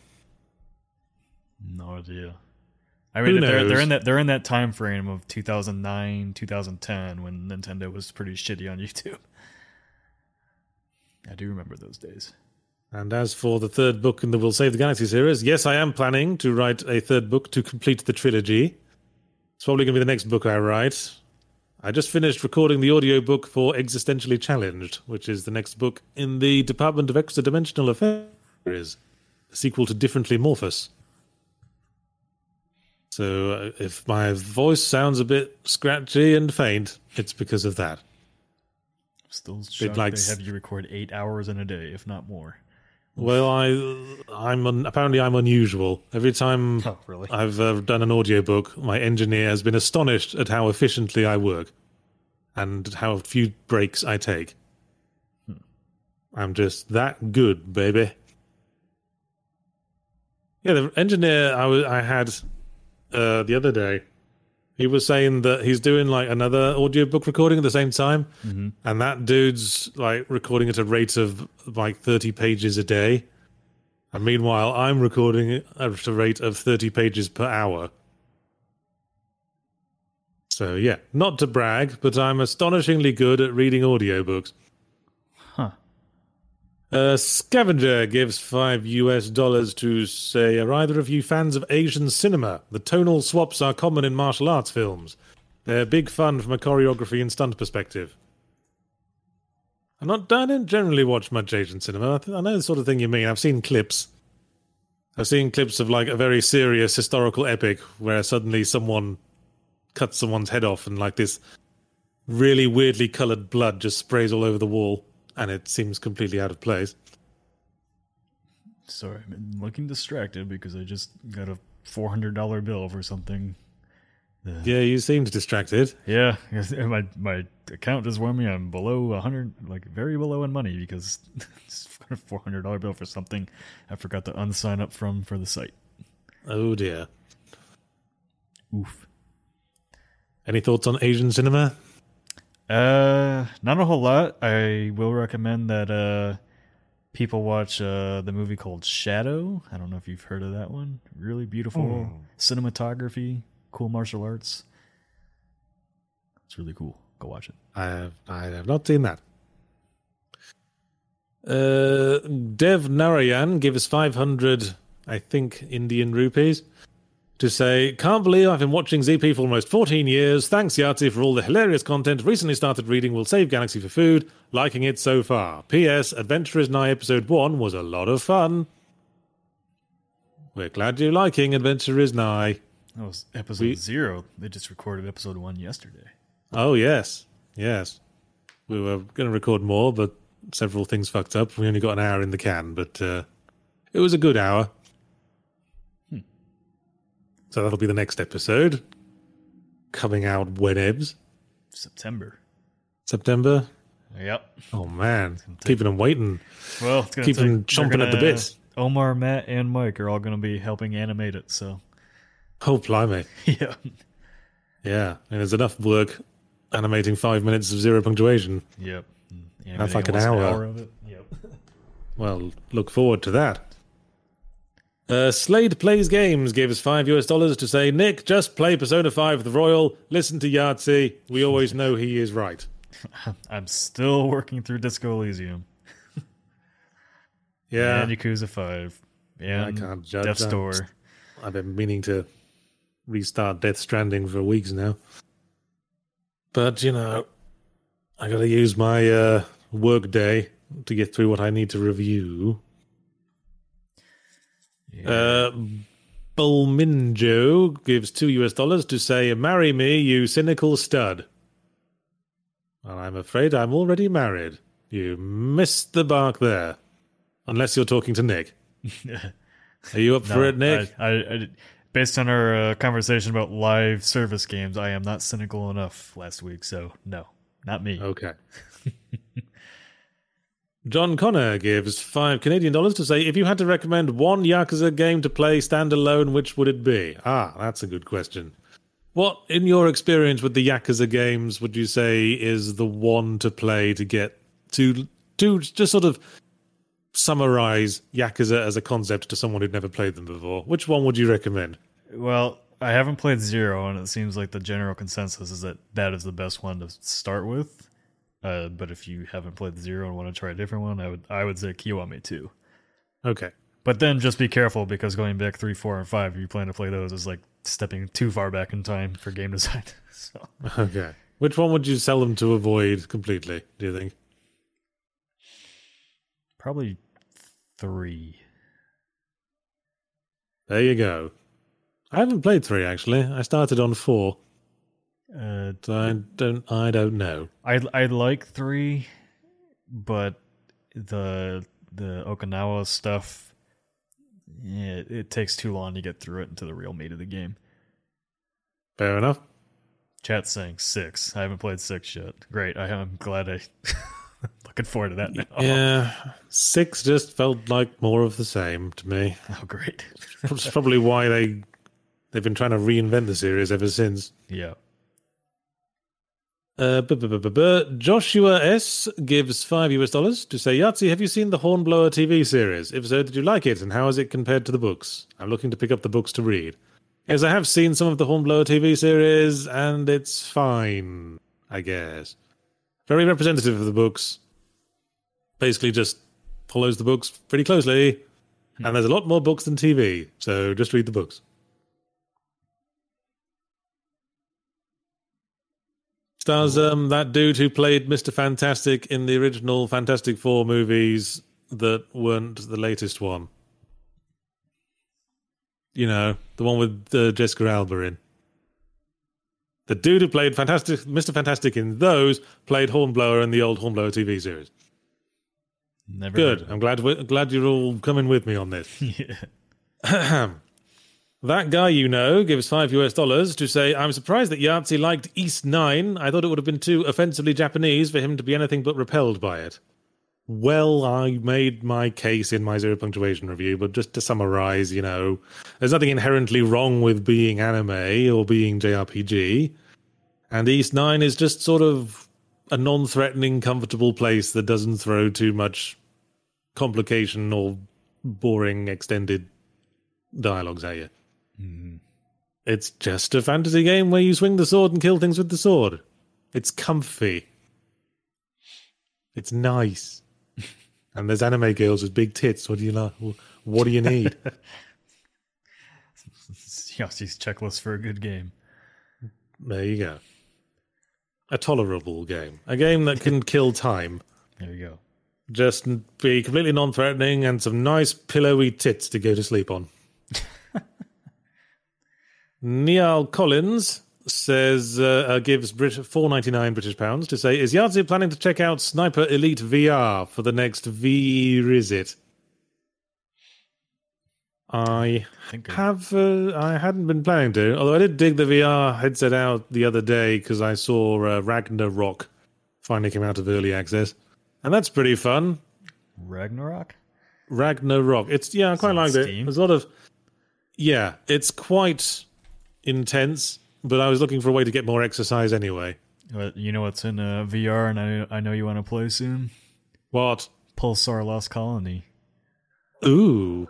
No idea. I mean, they're, they're in that they're in that time frame of two thousand nine, two thousand ten when Nintendo was pretty shitty on YouTube. I do remember those days. And as for the third book in the We'll Save the Galaxy series, yes, I am planning to write a third book to complete the trilogy. It's probably going to be the next book I write. I just finished recording the audiobook for Existentially Challenged, which is the next book in the Department of Extra-Dimensional Affairs, a sequel to Differently Morphous. So uh, if my voice sounds a bit scratchy and faint, it's because of that. Still shocked like, they have you record eight hours in a day, if not more. Well, I, I'm un, apparently I'm unusual. Every time oh, really? I've uh, done an audiobook, my engineer has been astonished at how efficiently I work and how few breaks I take. Hmm. I'm just that good, baby. Yeah, the engineer I, w- I had uh, the other day, he was saying that he's doing like another audiobook recording at the same time, mm-hmm. and that dude's like recording at a rate of like thirty pages a day, and meanwhile I'm recording at a rate of thirty pages per hour. So yeah, not to brag, but I'm astonishingly good at reading audiobooks. Huh. Uh, Scavenger gives five U S dollars to say, are either of you fans of Asian cinema? The tonal swaps are common in martial arts films. They're big fun from a choreography and stunt perspective. I'm not, I don't generally watch much Asian cinema. I, th- I know the sort of thing you mean. I've seen clips. I've seen clips of like a very serious historical epic where suddenly someone cuts someone's head off and like this really weirdly coloured blood just sprays all over the wall. And it seems completely out of place. Sorry, I'm looking distracted because I just got a four hundred dollars bill for something. Uh, yeah, you seemed distracted. Yeah, my my account just warned me I'm below one hundred, like very below in money because it's a four hundred dollars bill for something I forgot to unsign up from for the site. Oh dear. Oof. Any thoughts on Asian cinema? Uh, not a whole lot. I will recommend that uh, people watch uh, the movie called Shadow. I don't know if you've heard of that one. Really beautiful oh. cinematography, cool martial arts. It's really cool. Go watch it. I have, I have not seen that. Uh, Dev Narayan gave us five hundred, I think, Indian rupees. To say, can't believe I've been watching Z P for almost fourteen years. Thanks, Yahtzee, for all the hilarious content. Recently started reading Will Save Galaxy for Food. Liking it so far. P S. Adventure is Nigh Episode one was a lot of fun. We're glad you're liking Adventure is Nigh. That was Episode we- zero. They just recorded Episode one yesterday. Oh, yes. Yes. We were going to record more, but several things fucked up. We only got an hour in the can, but uh, it was a good hour. So that'll be the next episode. Coming out when, Ebs? September. September? Yep. Oh, man. Keeping them waiting. Well, it's going to take... Keeping them chomping gonna, at the bit. Omar, Matt, and Mike are all going to be helping animate it, so... Oh, blimey. Yeah. Yeah. And there's enough work animating five minutes of zero punctuation. Yep. That's like an hour. An hour of it. Yep. Well, look forward to that. Uh, Slade Plays Games gave us five U S dollars to say, Nick, just play Persona five the Royal. Listen to Yahtzee. We always know he is right. I'm still working through Disco Elysium. Yeah. And Yakuza five. Yeah. I can't judge. Death Store. St- I've been meaning to restart Death Stranding for weeks now. But, you know, I gotta use my uh, work day to get through what I need to review. Yeah. Uh, Bulminjo gives two U S dollars to say, marry me, you cynical stud. Well, I'm afraid I'm already married. You missed the bark there. Unless you're talking to Nick. Are you up no, for it, Nick? I, I, I, based on our uh, conversation about live service games, I am not cynical enough last week, so no, not me. Okay. John Connor gives five Canadian dollars to say, if you had to recommend one Yakuza game to play standalone, which would it be? Ah, that's a good question. What, in your experience with the Yakuza games, would you say is the one to play to get to, to just sort of summarize Yakuza as a concept to someone who'd never played them before? Which one would you recommend? Well, I haven't played Zero, and it seems like the general consensus is that that is the best one to start with. Uh, but if you haven't played Zero and want to try a different one, I would I would say Kiwami two. Okay. But then just be careful, because going back three, four, and five, if you plan to play those, is like stepping too far back in time for game design. So. Okay. Which one would you sell them to avoid completely, do you think? Probably three. There you go. I haven't played three, actually. I started on four. Uh, I don't. I don't know. I I like three, but the the Okinawa stuff, yeah, it, it takes too long to get through it into the real meat of the game. Fair enough. Chat's saying six. I haven't played six yet. Great. I, I'm glad I Looking forward to that now. Yeah. Six just felt like more of the same to me. Oh, great. Which is probably why they, they've been trying to reinvent the series ever since. Yeah. Uh, bu- bu- bu- bu- bu- Joshua S. gives five U S dollars to say, Yahtzee, have you seen the Hornblower T V series? If so, did you like it? And how is it compared to the books? I'm looking to pick up the books to read. Yes, I have seen some of the Hornblower T V series, and it's fine, I guess. Very representative of the books. Basically just follows the books pretty closely. Hmm. And there's a lot more books than T V, so just read the books. Stars um, that dude who played Mister Fantastic in the original Fantastic Four movies that weren't the latest one. You know, the one with uh, Jessica Alba in. The dude who played Fantastic, Mister Fantastic in those played Hornblower in the old Hornblower T V series. Never Good. I'm glad we- glad you're all coming with me on this. Yeah. That guy you know gives five U S dollars to say, I'm surprised that Yahtzee liked East Nine. I thought it would have been too offensively Japanese for him to be anything but repelled by it. Well, I made my case in my Zero Punctuation review, but just to summarise, you know, there's nothing inherently wrong with being anime or being J R P G. And East Nine is just sort of a non-threatening, comfortable place that doesn't throw too much complication or boring, extended dialogues at you. Mm. It's just a fantasy game where you swing the sword and kill things with the sword. It's comfy. It's nice. And there's anime girls with big tits. What do you like? What do you need? Yahtzee's checklist for a good game. There you go. A tolerable game. A game that can kill time. There you go. Just be completely non-threatening and some nice pillowy tits to go to sleep on. Neil Collins says, uh, uh, gives Brit- four ninety-nine British pounds to say, is Yahtzee planning to check out Sniper Elite V R for the next V-Rizzit? I have, uh, I hadn't been planning to, although I did dig the V R headset out the other day because I saw uh, Ragnarok finally came out of early access. And that's pretty fun. Ragnarok? Ragnarok. It's, yeah, I quite like it. There's a lot of... Yeah, it's quite intense, but I was looking for a way to get more exercise anyway. You know what's in uh, V R and I, I know you want to play soon? What? Pulsar Lost Colony. Ooh,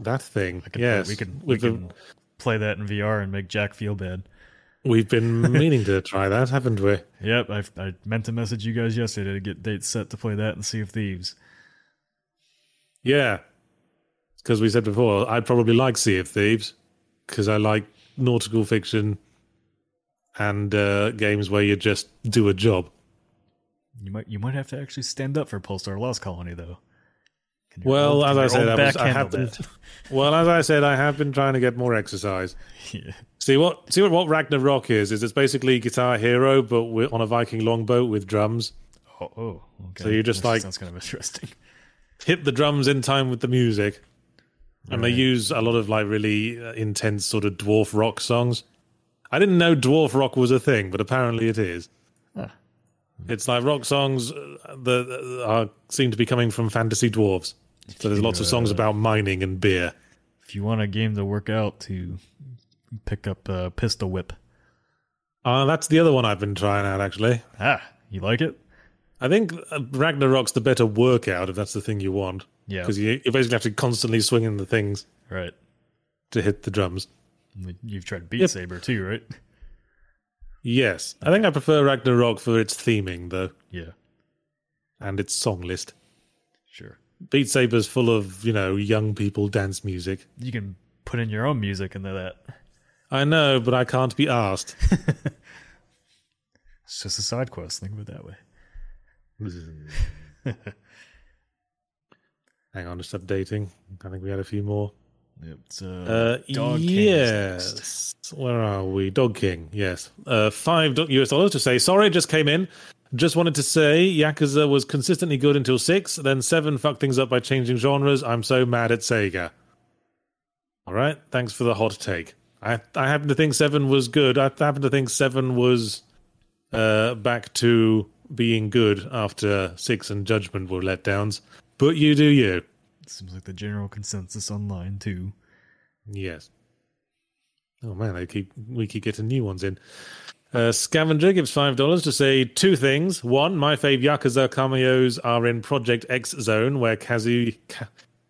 that thing. I could, yes. We can, we can been, play that in V R and make Jack feel bad. We've been meaning to try that, haven't we? Yep, I've, I meant to message you guys yesterday to get dates set to play that and Sea of Thieves. Yeah. Because we said before, I'd probably like Sea of Thieves because I like nautical fiction and uh, games where you just do a job. You might you might have to actually stand up for Polestar Lost Colony, though. Well, old, as I said, I, was, I have been. Well, as I said, I have been trying to get more exercise. Yeah. See what see what, what Ragnarok is is it's basically Guitar Hero, but we're on a Viking longboat with drums. Oh, oh okay. So you just that like sounds kind of interesting. Hit the drums in time with the music. And they use a lot of like really intense sort of dwarf rock songs. I didn't know dwarf rock was a thing, but apparently it is. Huh. It's like rock songs that are, seem to be coming from fantasy dwarves. So there's lots of songs about mining and beer. If you want a game to work out to, pick up uh, Pistol Whip. Uh, that's the other one I've been trying out, actually. Ah, you like it? I think Ragnarok's the better workout, if that's the thing you want. Yeah. Because you, you basically have to constantly swing in the things. Right. To hit the drums. You've tried Beat yep. Saber too, right? Yes. Okay. I think I prefer Ragnarok for its theming, though. Yeah. And its song list. Sure. Beat Saber's full of, you know, young people dance music. You can put in your own music into that. I know, but I can't be arsed. It's just a side quest, think of it that way. Hang on, just updating. I think we had a few more. Yep, so uh, Dog yes. King. Where are we? Dog King, yes. Uh, five U S dollars to say, sorry, just came in. Just wanted to say Yakuza was consistently good until six, then seven fucked things up by changing genres. I'm so mad at Sega. All right, thanks for the hot take. I I happen to think seven was good. I happen to think seven was uh, back to being good after six and Judgment were letdowns, but you do you. Seems like the general consensus online too. Yes. Oh man, I keep we keep getting new ones in. Uh, Scavenger gives five dollars to say two things. One, my fave Yakuza cameos are in Project X Zone, where Kazuya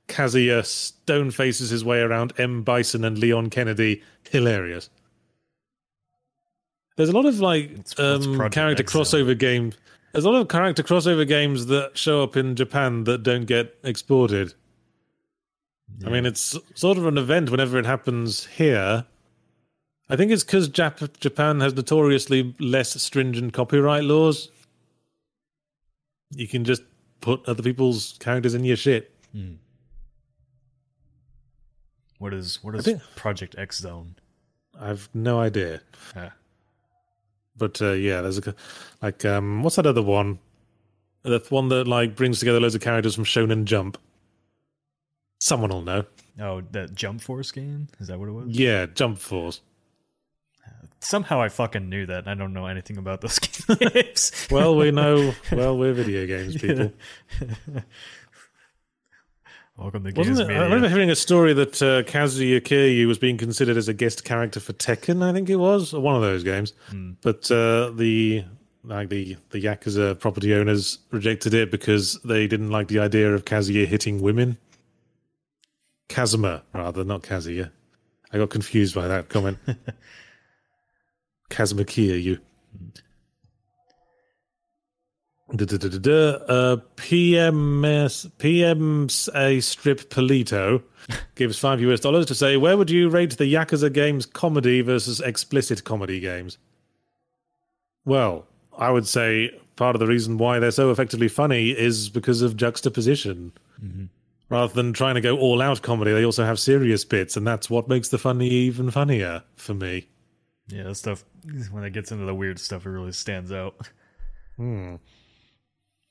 Kazuya stone faces his way around M. Bison and Leon Kennedy. Hilarious. There's a lot of like it's, um, it's character X crossover Zone. Games. There's a lot of character crossover games that show up in Japan that don't get exported. Yeah. I mean, it's sort of an event whenever it happens here. I think it's because Jap- Japan has notoriously less stringent copyright laws. You can just put other people's characters in your shit. Hmm. What is what is think, Project X Zone? I've no idea. Ah. But uh, yeah, there's a like um, what's that other one? The one that like brings together loads of characters from Shonen Jump. Someone will know. Oh, that Jump Force game? Is that what it was? Yeah, Jump Force. Somehow I fucking knew that, and I don't know anything about those games. Well, we know. Well, we're video games people. Yeah. Welcome to Games Media. I remember hearing a story that uh, Kazuma Kiryu was being considered as a guest character for Tekken. I think it was one of those games, mm. but uh, the like the the Yakuza property owners rejected it because they didn't like the idea of Kazuya hitting women. Kazuma, rather, not Kazuya. I got confused by that comment. Kazuma Kiryu. Uh, P M S, P M S A Strip Polito gives five U S dollars to say, where would you rate the Yakuza games comedy versus explicit comedy games? Well, I would say part of the reason why they're so effectively funny is because of juxtaposition. Mm-hmm. Rather than trying to go all out comedy, they also have serious bits, and that's what makes the funny even funnier for me. Yeah, that stuff, when it gets into the weird stuff, it really stands out. Hmm.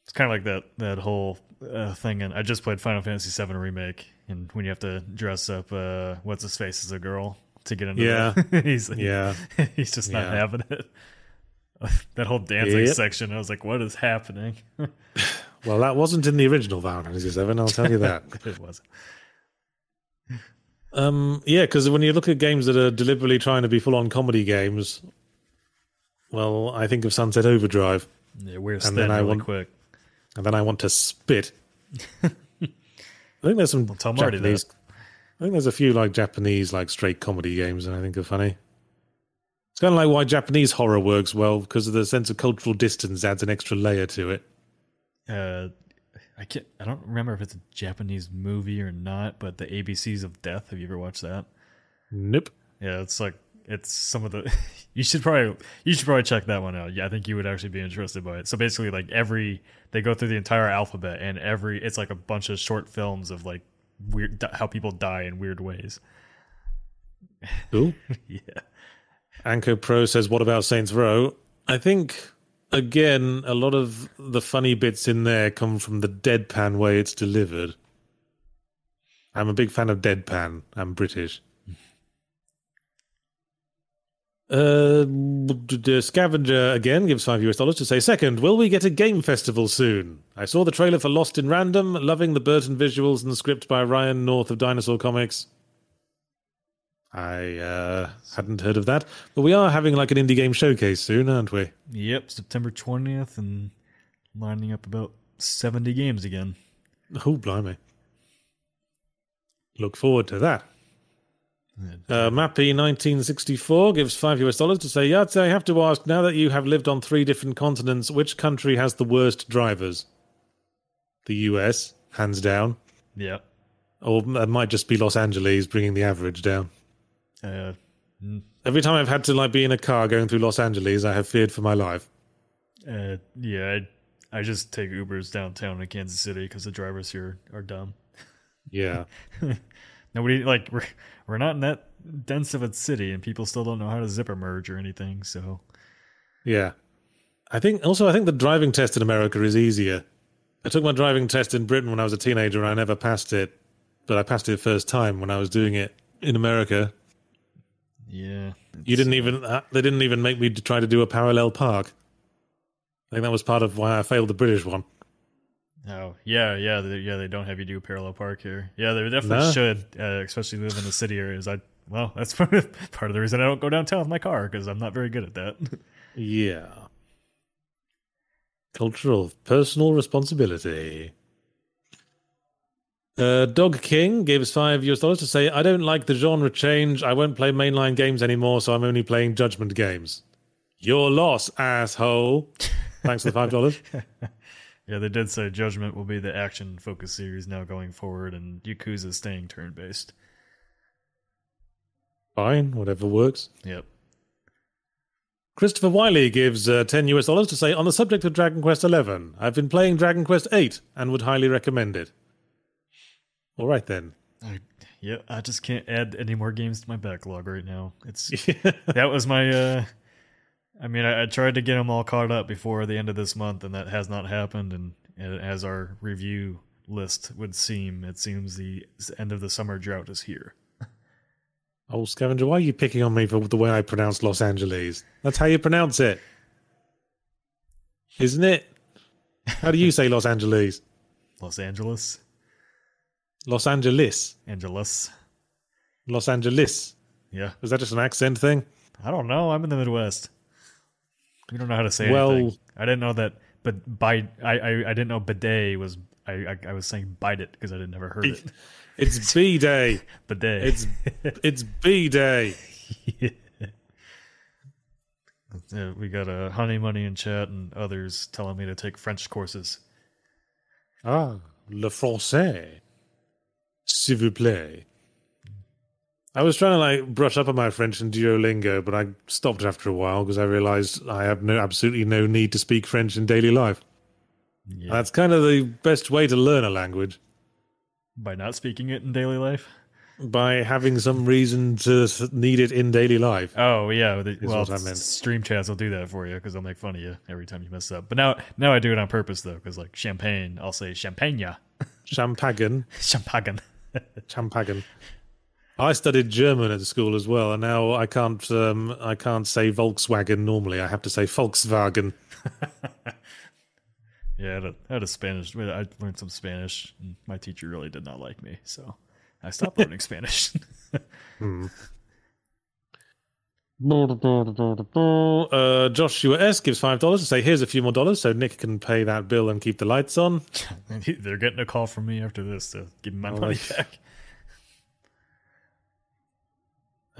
It's kind of like that that whole uh, thing. And I just played Final Fantasy seven Remake, and when you have to dress up uh, What's-His-Face as a girl to get into yeah. that. he's, yeah. he's just not yeah. having it. That whole dancing yep. section, I was like, what is happening? Well, that wasn't in the original Final Fantasy seven, I'll tell you that. It wasn't. Um, yeah, because when you look at games that are deliberately trying to be full-on comedy games, well, I think of Sunset Overdrive. Yeah, we're and then I really want, quick. And then I want to spit. I think there's some well, Tom Japanese. I think there's a few like Japanese like straight comedy games that I think are funny. It's kind of like why Japanese horror works well, because of the sense of cultural distance adds an extra layer to it. Uh. I can't, I don't remember if it's a Japanese movie or not, but the A B Cs of Death. Have you ever watched that? Nope. Yeah, it's like it's some of the. you should probably you should probably check that one out. Yeah, I think you would actually be interested by it. So basically, like every they go through the entire alphabet, and every it's like a bunch of short films of like weird how people die in weird ways. Cool. Yeah. Anko Pro says, "What about Saints Row?" I think. Again, a lot of the funny bits in there come from the deadpan way it's delivered. I'm a big fan of deadpan. I'm British. Uh, the Scavenger again gives five U S dollars to say, second, will we get a game festival soon? I saw the trailer for Lost in Random, loving the Burton visuals and the script by Ryan North of Dinosaur Comics. I uh, hadn't heard of that, but we are having like an indie game showcase soon, aren't we? Yep, September twentieth, and lining up about seventy games again. Oh, blimey. Look forward to that. Uh, Mappy nineteen sixty-four gives five U S dollars to say, Yahtzee, I have to ask, now that you have lived on three different continents, which country has the worst drivers? The U S, hands down. Yeah. Or it might just be Los Angeles bringing the average down. Uh, mm. Every time I've had to like be in a car going through Los Angeles, I have feared for my life. Uh, yeah, I, I just take Ubers downtown in Kansas City because the drivers here are dumb. Yeah, nobody like we're, we're not in that dense of a city, and people still don't know how to zipper merge or anything. So, yeah, I think also I think the driving test in America is easier. I took my driving test in Britain when I was a teenager, and I never passed it, but I passed it the first time when I was doing it in America. Yeah. You didn't even, uh, they didn't even make me try to do a parallel park. I think that was part of why I failed the British one. Oh, yeah, yeah, they, yeah, they don't have you do parallel park here. Yeah, they definitely nah. should, uh, especially live in the city areas. I Well, that's part of, part of the reason I don't go downtown with my car, because I'm not very good at that. Yeah. Culture of personal responsibility. Uh, Dog King gave us five U S dollars to say, I don't like the genre change. I won't play mainline games anymore, so I'm only playing Judgment games. Your loss, asshole. Thanks for the five dollars. Yeah, they did say Judgment will be the action-focused series now going forward, and Yakuza is staying turn-based. Fine, whatever works. Yep. Christopher Wiley gives uh, ten U S dollars to say, on the subject of Dragon Quest Eleven, I've been playing Dragon Quest Eight and would highly recommend it. All right then. I, yeah, I just can't add any more games to my backlog right now. It's that was my. Uh, I mean, I, I tried to get them all caught up before the end of this month, and that has not happened. And, and as our review list would seem, it seems the end of the summer drought is here. Oh, Scavenger, why are you picking on me for the way I pronounce Los Angeles? That's how you pronounce it. Isn't it? How do you say Los Angeles? Los Angeles. Los Angeles. Angeles. Los Angeles. Yeah. Is that just an accent thing? I don't know. I'm in the Midwest. We don't know how to say well, anything. I didn't know that, but by, I, I, I didn't know bidet was, I, I, I was saying bite it because I had never heard it. It's B-Day. B-Day. It's, it's B-Day. Yeah. Yeah, we got a uh, Honey Money in chat and others telling me to take French courses. Ah, le français. S'il vous plaît. I was trying to like brush up on my French in Duolingo, but I stopped after a while because I realized I have no absolutely no need to speak French in daily life. Yeah. That's kind of the best way to learn a language. By not speaking it in daily life? By having some reason to need it in daily life. Oh, yeah. The, well, what I meant. Stream chats will do that for you because they'll make fun of you every time you mess up. But now now I do it on purpose, though, because like champagne, I'll say champagne. Champagne. Champagne. Champagne. I studied German at school as well, and now I can't um, I can't say Volkswagen normally. I have to say Volkswagen. Yeah, I had, a, I had a Spanish. I learned some Spanish. And my teacher really did not like me, so I stopped learning Spanish. hmm. uh, Joshua S gives five dollars to say, "Here's a few more dollars, so Nick can pay that bill and keep the lights on." They're getting a call from me after this to give me my oh, money back.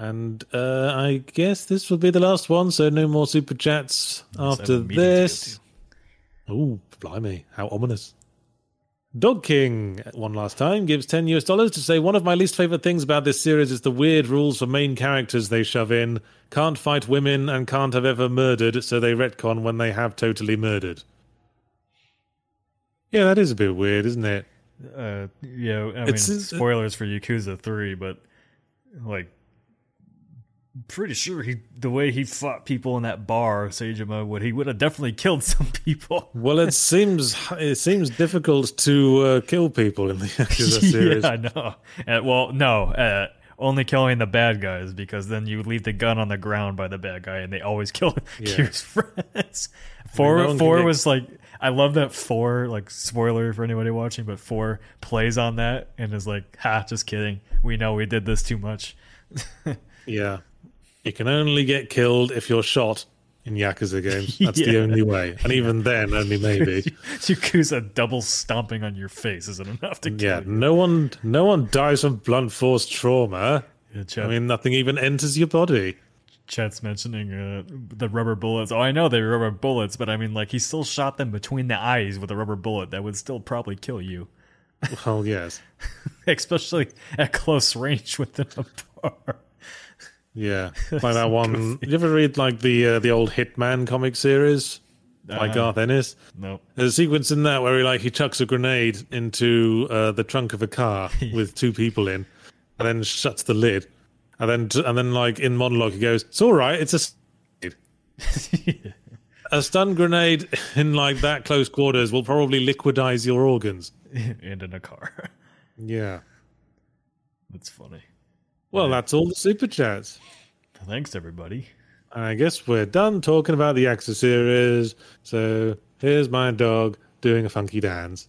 And uh, I guess this will be the last one, so no more super chats That's after this. Ooh, blimey, how ominous. Dog King, one last time, gives ten U S dollars to say, one of my least favourite things about this series is the weird rules for main characters they shove in. Can't fight women and can't have ever murdered, so they retcon when they have totally murdered. Yeah, that is a bit weird, isn't it? Uh, yeah, I mean, it's, it's, spoilers for Yakuza three, but, like, pretty sure he the way he fought people in that bar, Seijima would he would have definitely killed some people. Well, it seems it seems difficult to uh, kill people in the Yakuza series. Yeah, I know. Uh, well, no, uh, only killing the bad guys, because then you leave the gun on the ground by the bad guy, and they always kill yeah. Kiryu's friends. Four, I mean, no four was like I love that four like spoiler for anybody watching, but four plays on that and is like, ha, just kidding. We know we did this too much. Yeah. You can only get killed if you're shot in Yakuza games. That's yeah. the only way. And even then, only maybe. Yakuza double stomping on your face isn't enough to kill yeah, you. Yeah, no one, no one dies from blunt force trauma. Yeah, Chet, I mean, nothing even enters your body. Chet's mentioning uh, the rubber bullets. Oh, I know they were rubber bullets, but I mean, like, he still shot them between the eyes with a rubber bullet. That would still probably kill you. Well, yes. Especially at close range within a bar. Yeah, like that one. You ever read like the uh, the old Hitman comic series by uh, Garth Ennis? No. There's a sequence in that where he like he chucks a grenade into uh, the trunk of a car with two people in, and then shuts the lid, and then t- and then like in monologue he goes, "It's all right, it's a stun grenade." A stun grenade in like that close quarters will probably liquidize your organs. And in a car. Yeah, that's funny. Well, that's all the super chats. Thanks, everybody. I guess we're done talking about the Yakuza series. So here's my dog doing a funky dance.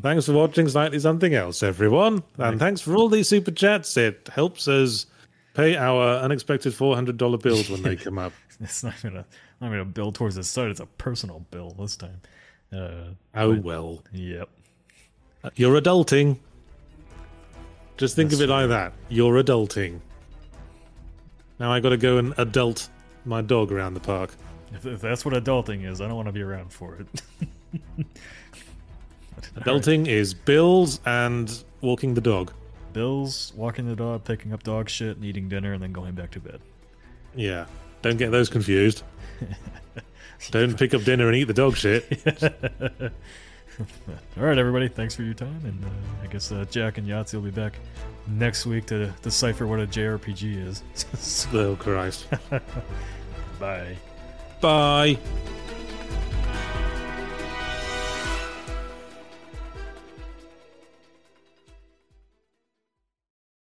Thanks for watching Slightly Something Else, everyone. And thanks for all these super chats. It helps us pay our unexpected four hundred dollars bills when they come up. It's not even a, not even a bill towards the start. It's a personal bill this time. Uh, oh, but, well. Yep. You're adulting. Just think That's of it like that. You're adulting. Now I got to go and adult my dog around the park. If, if that's what adulting is, I don't want to be around for it. Adulting right. is bills and walking the dog. Bills, walking the dog, picking up dog shit, and eating dinner, and then going back to bed. Yeah. Don't get those confused. Don't pick up dinner and eat the dog shit. All right, everybody. Thanks for your time. And uh, I guess uh, Jack and Yahtzee will be back next week to decipher what a J R P G is. Oh, Christ. Bye. Bye.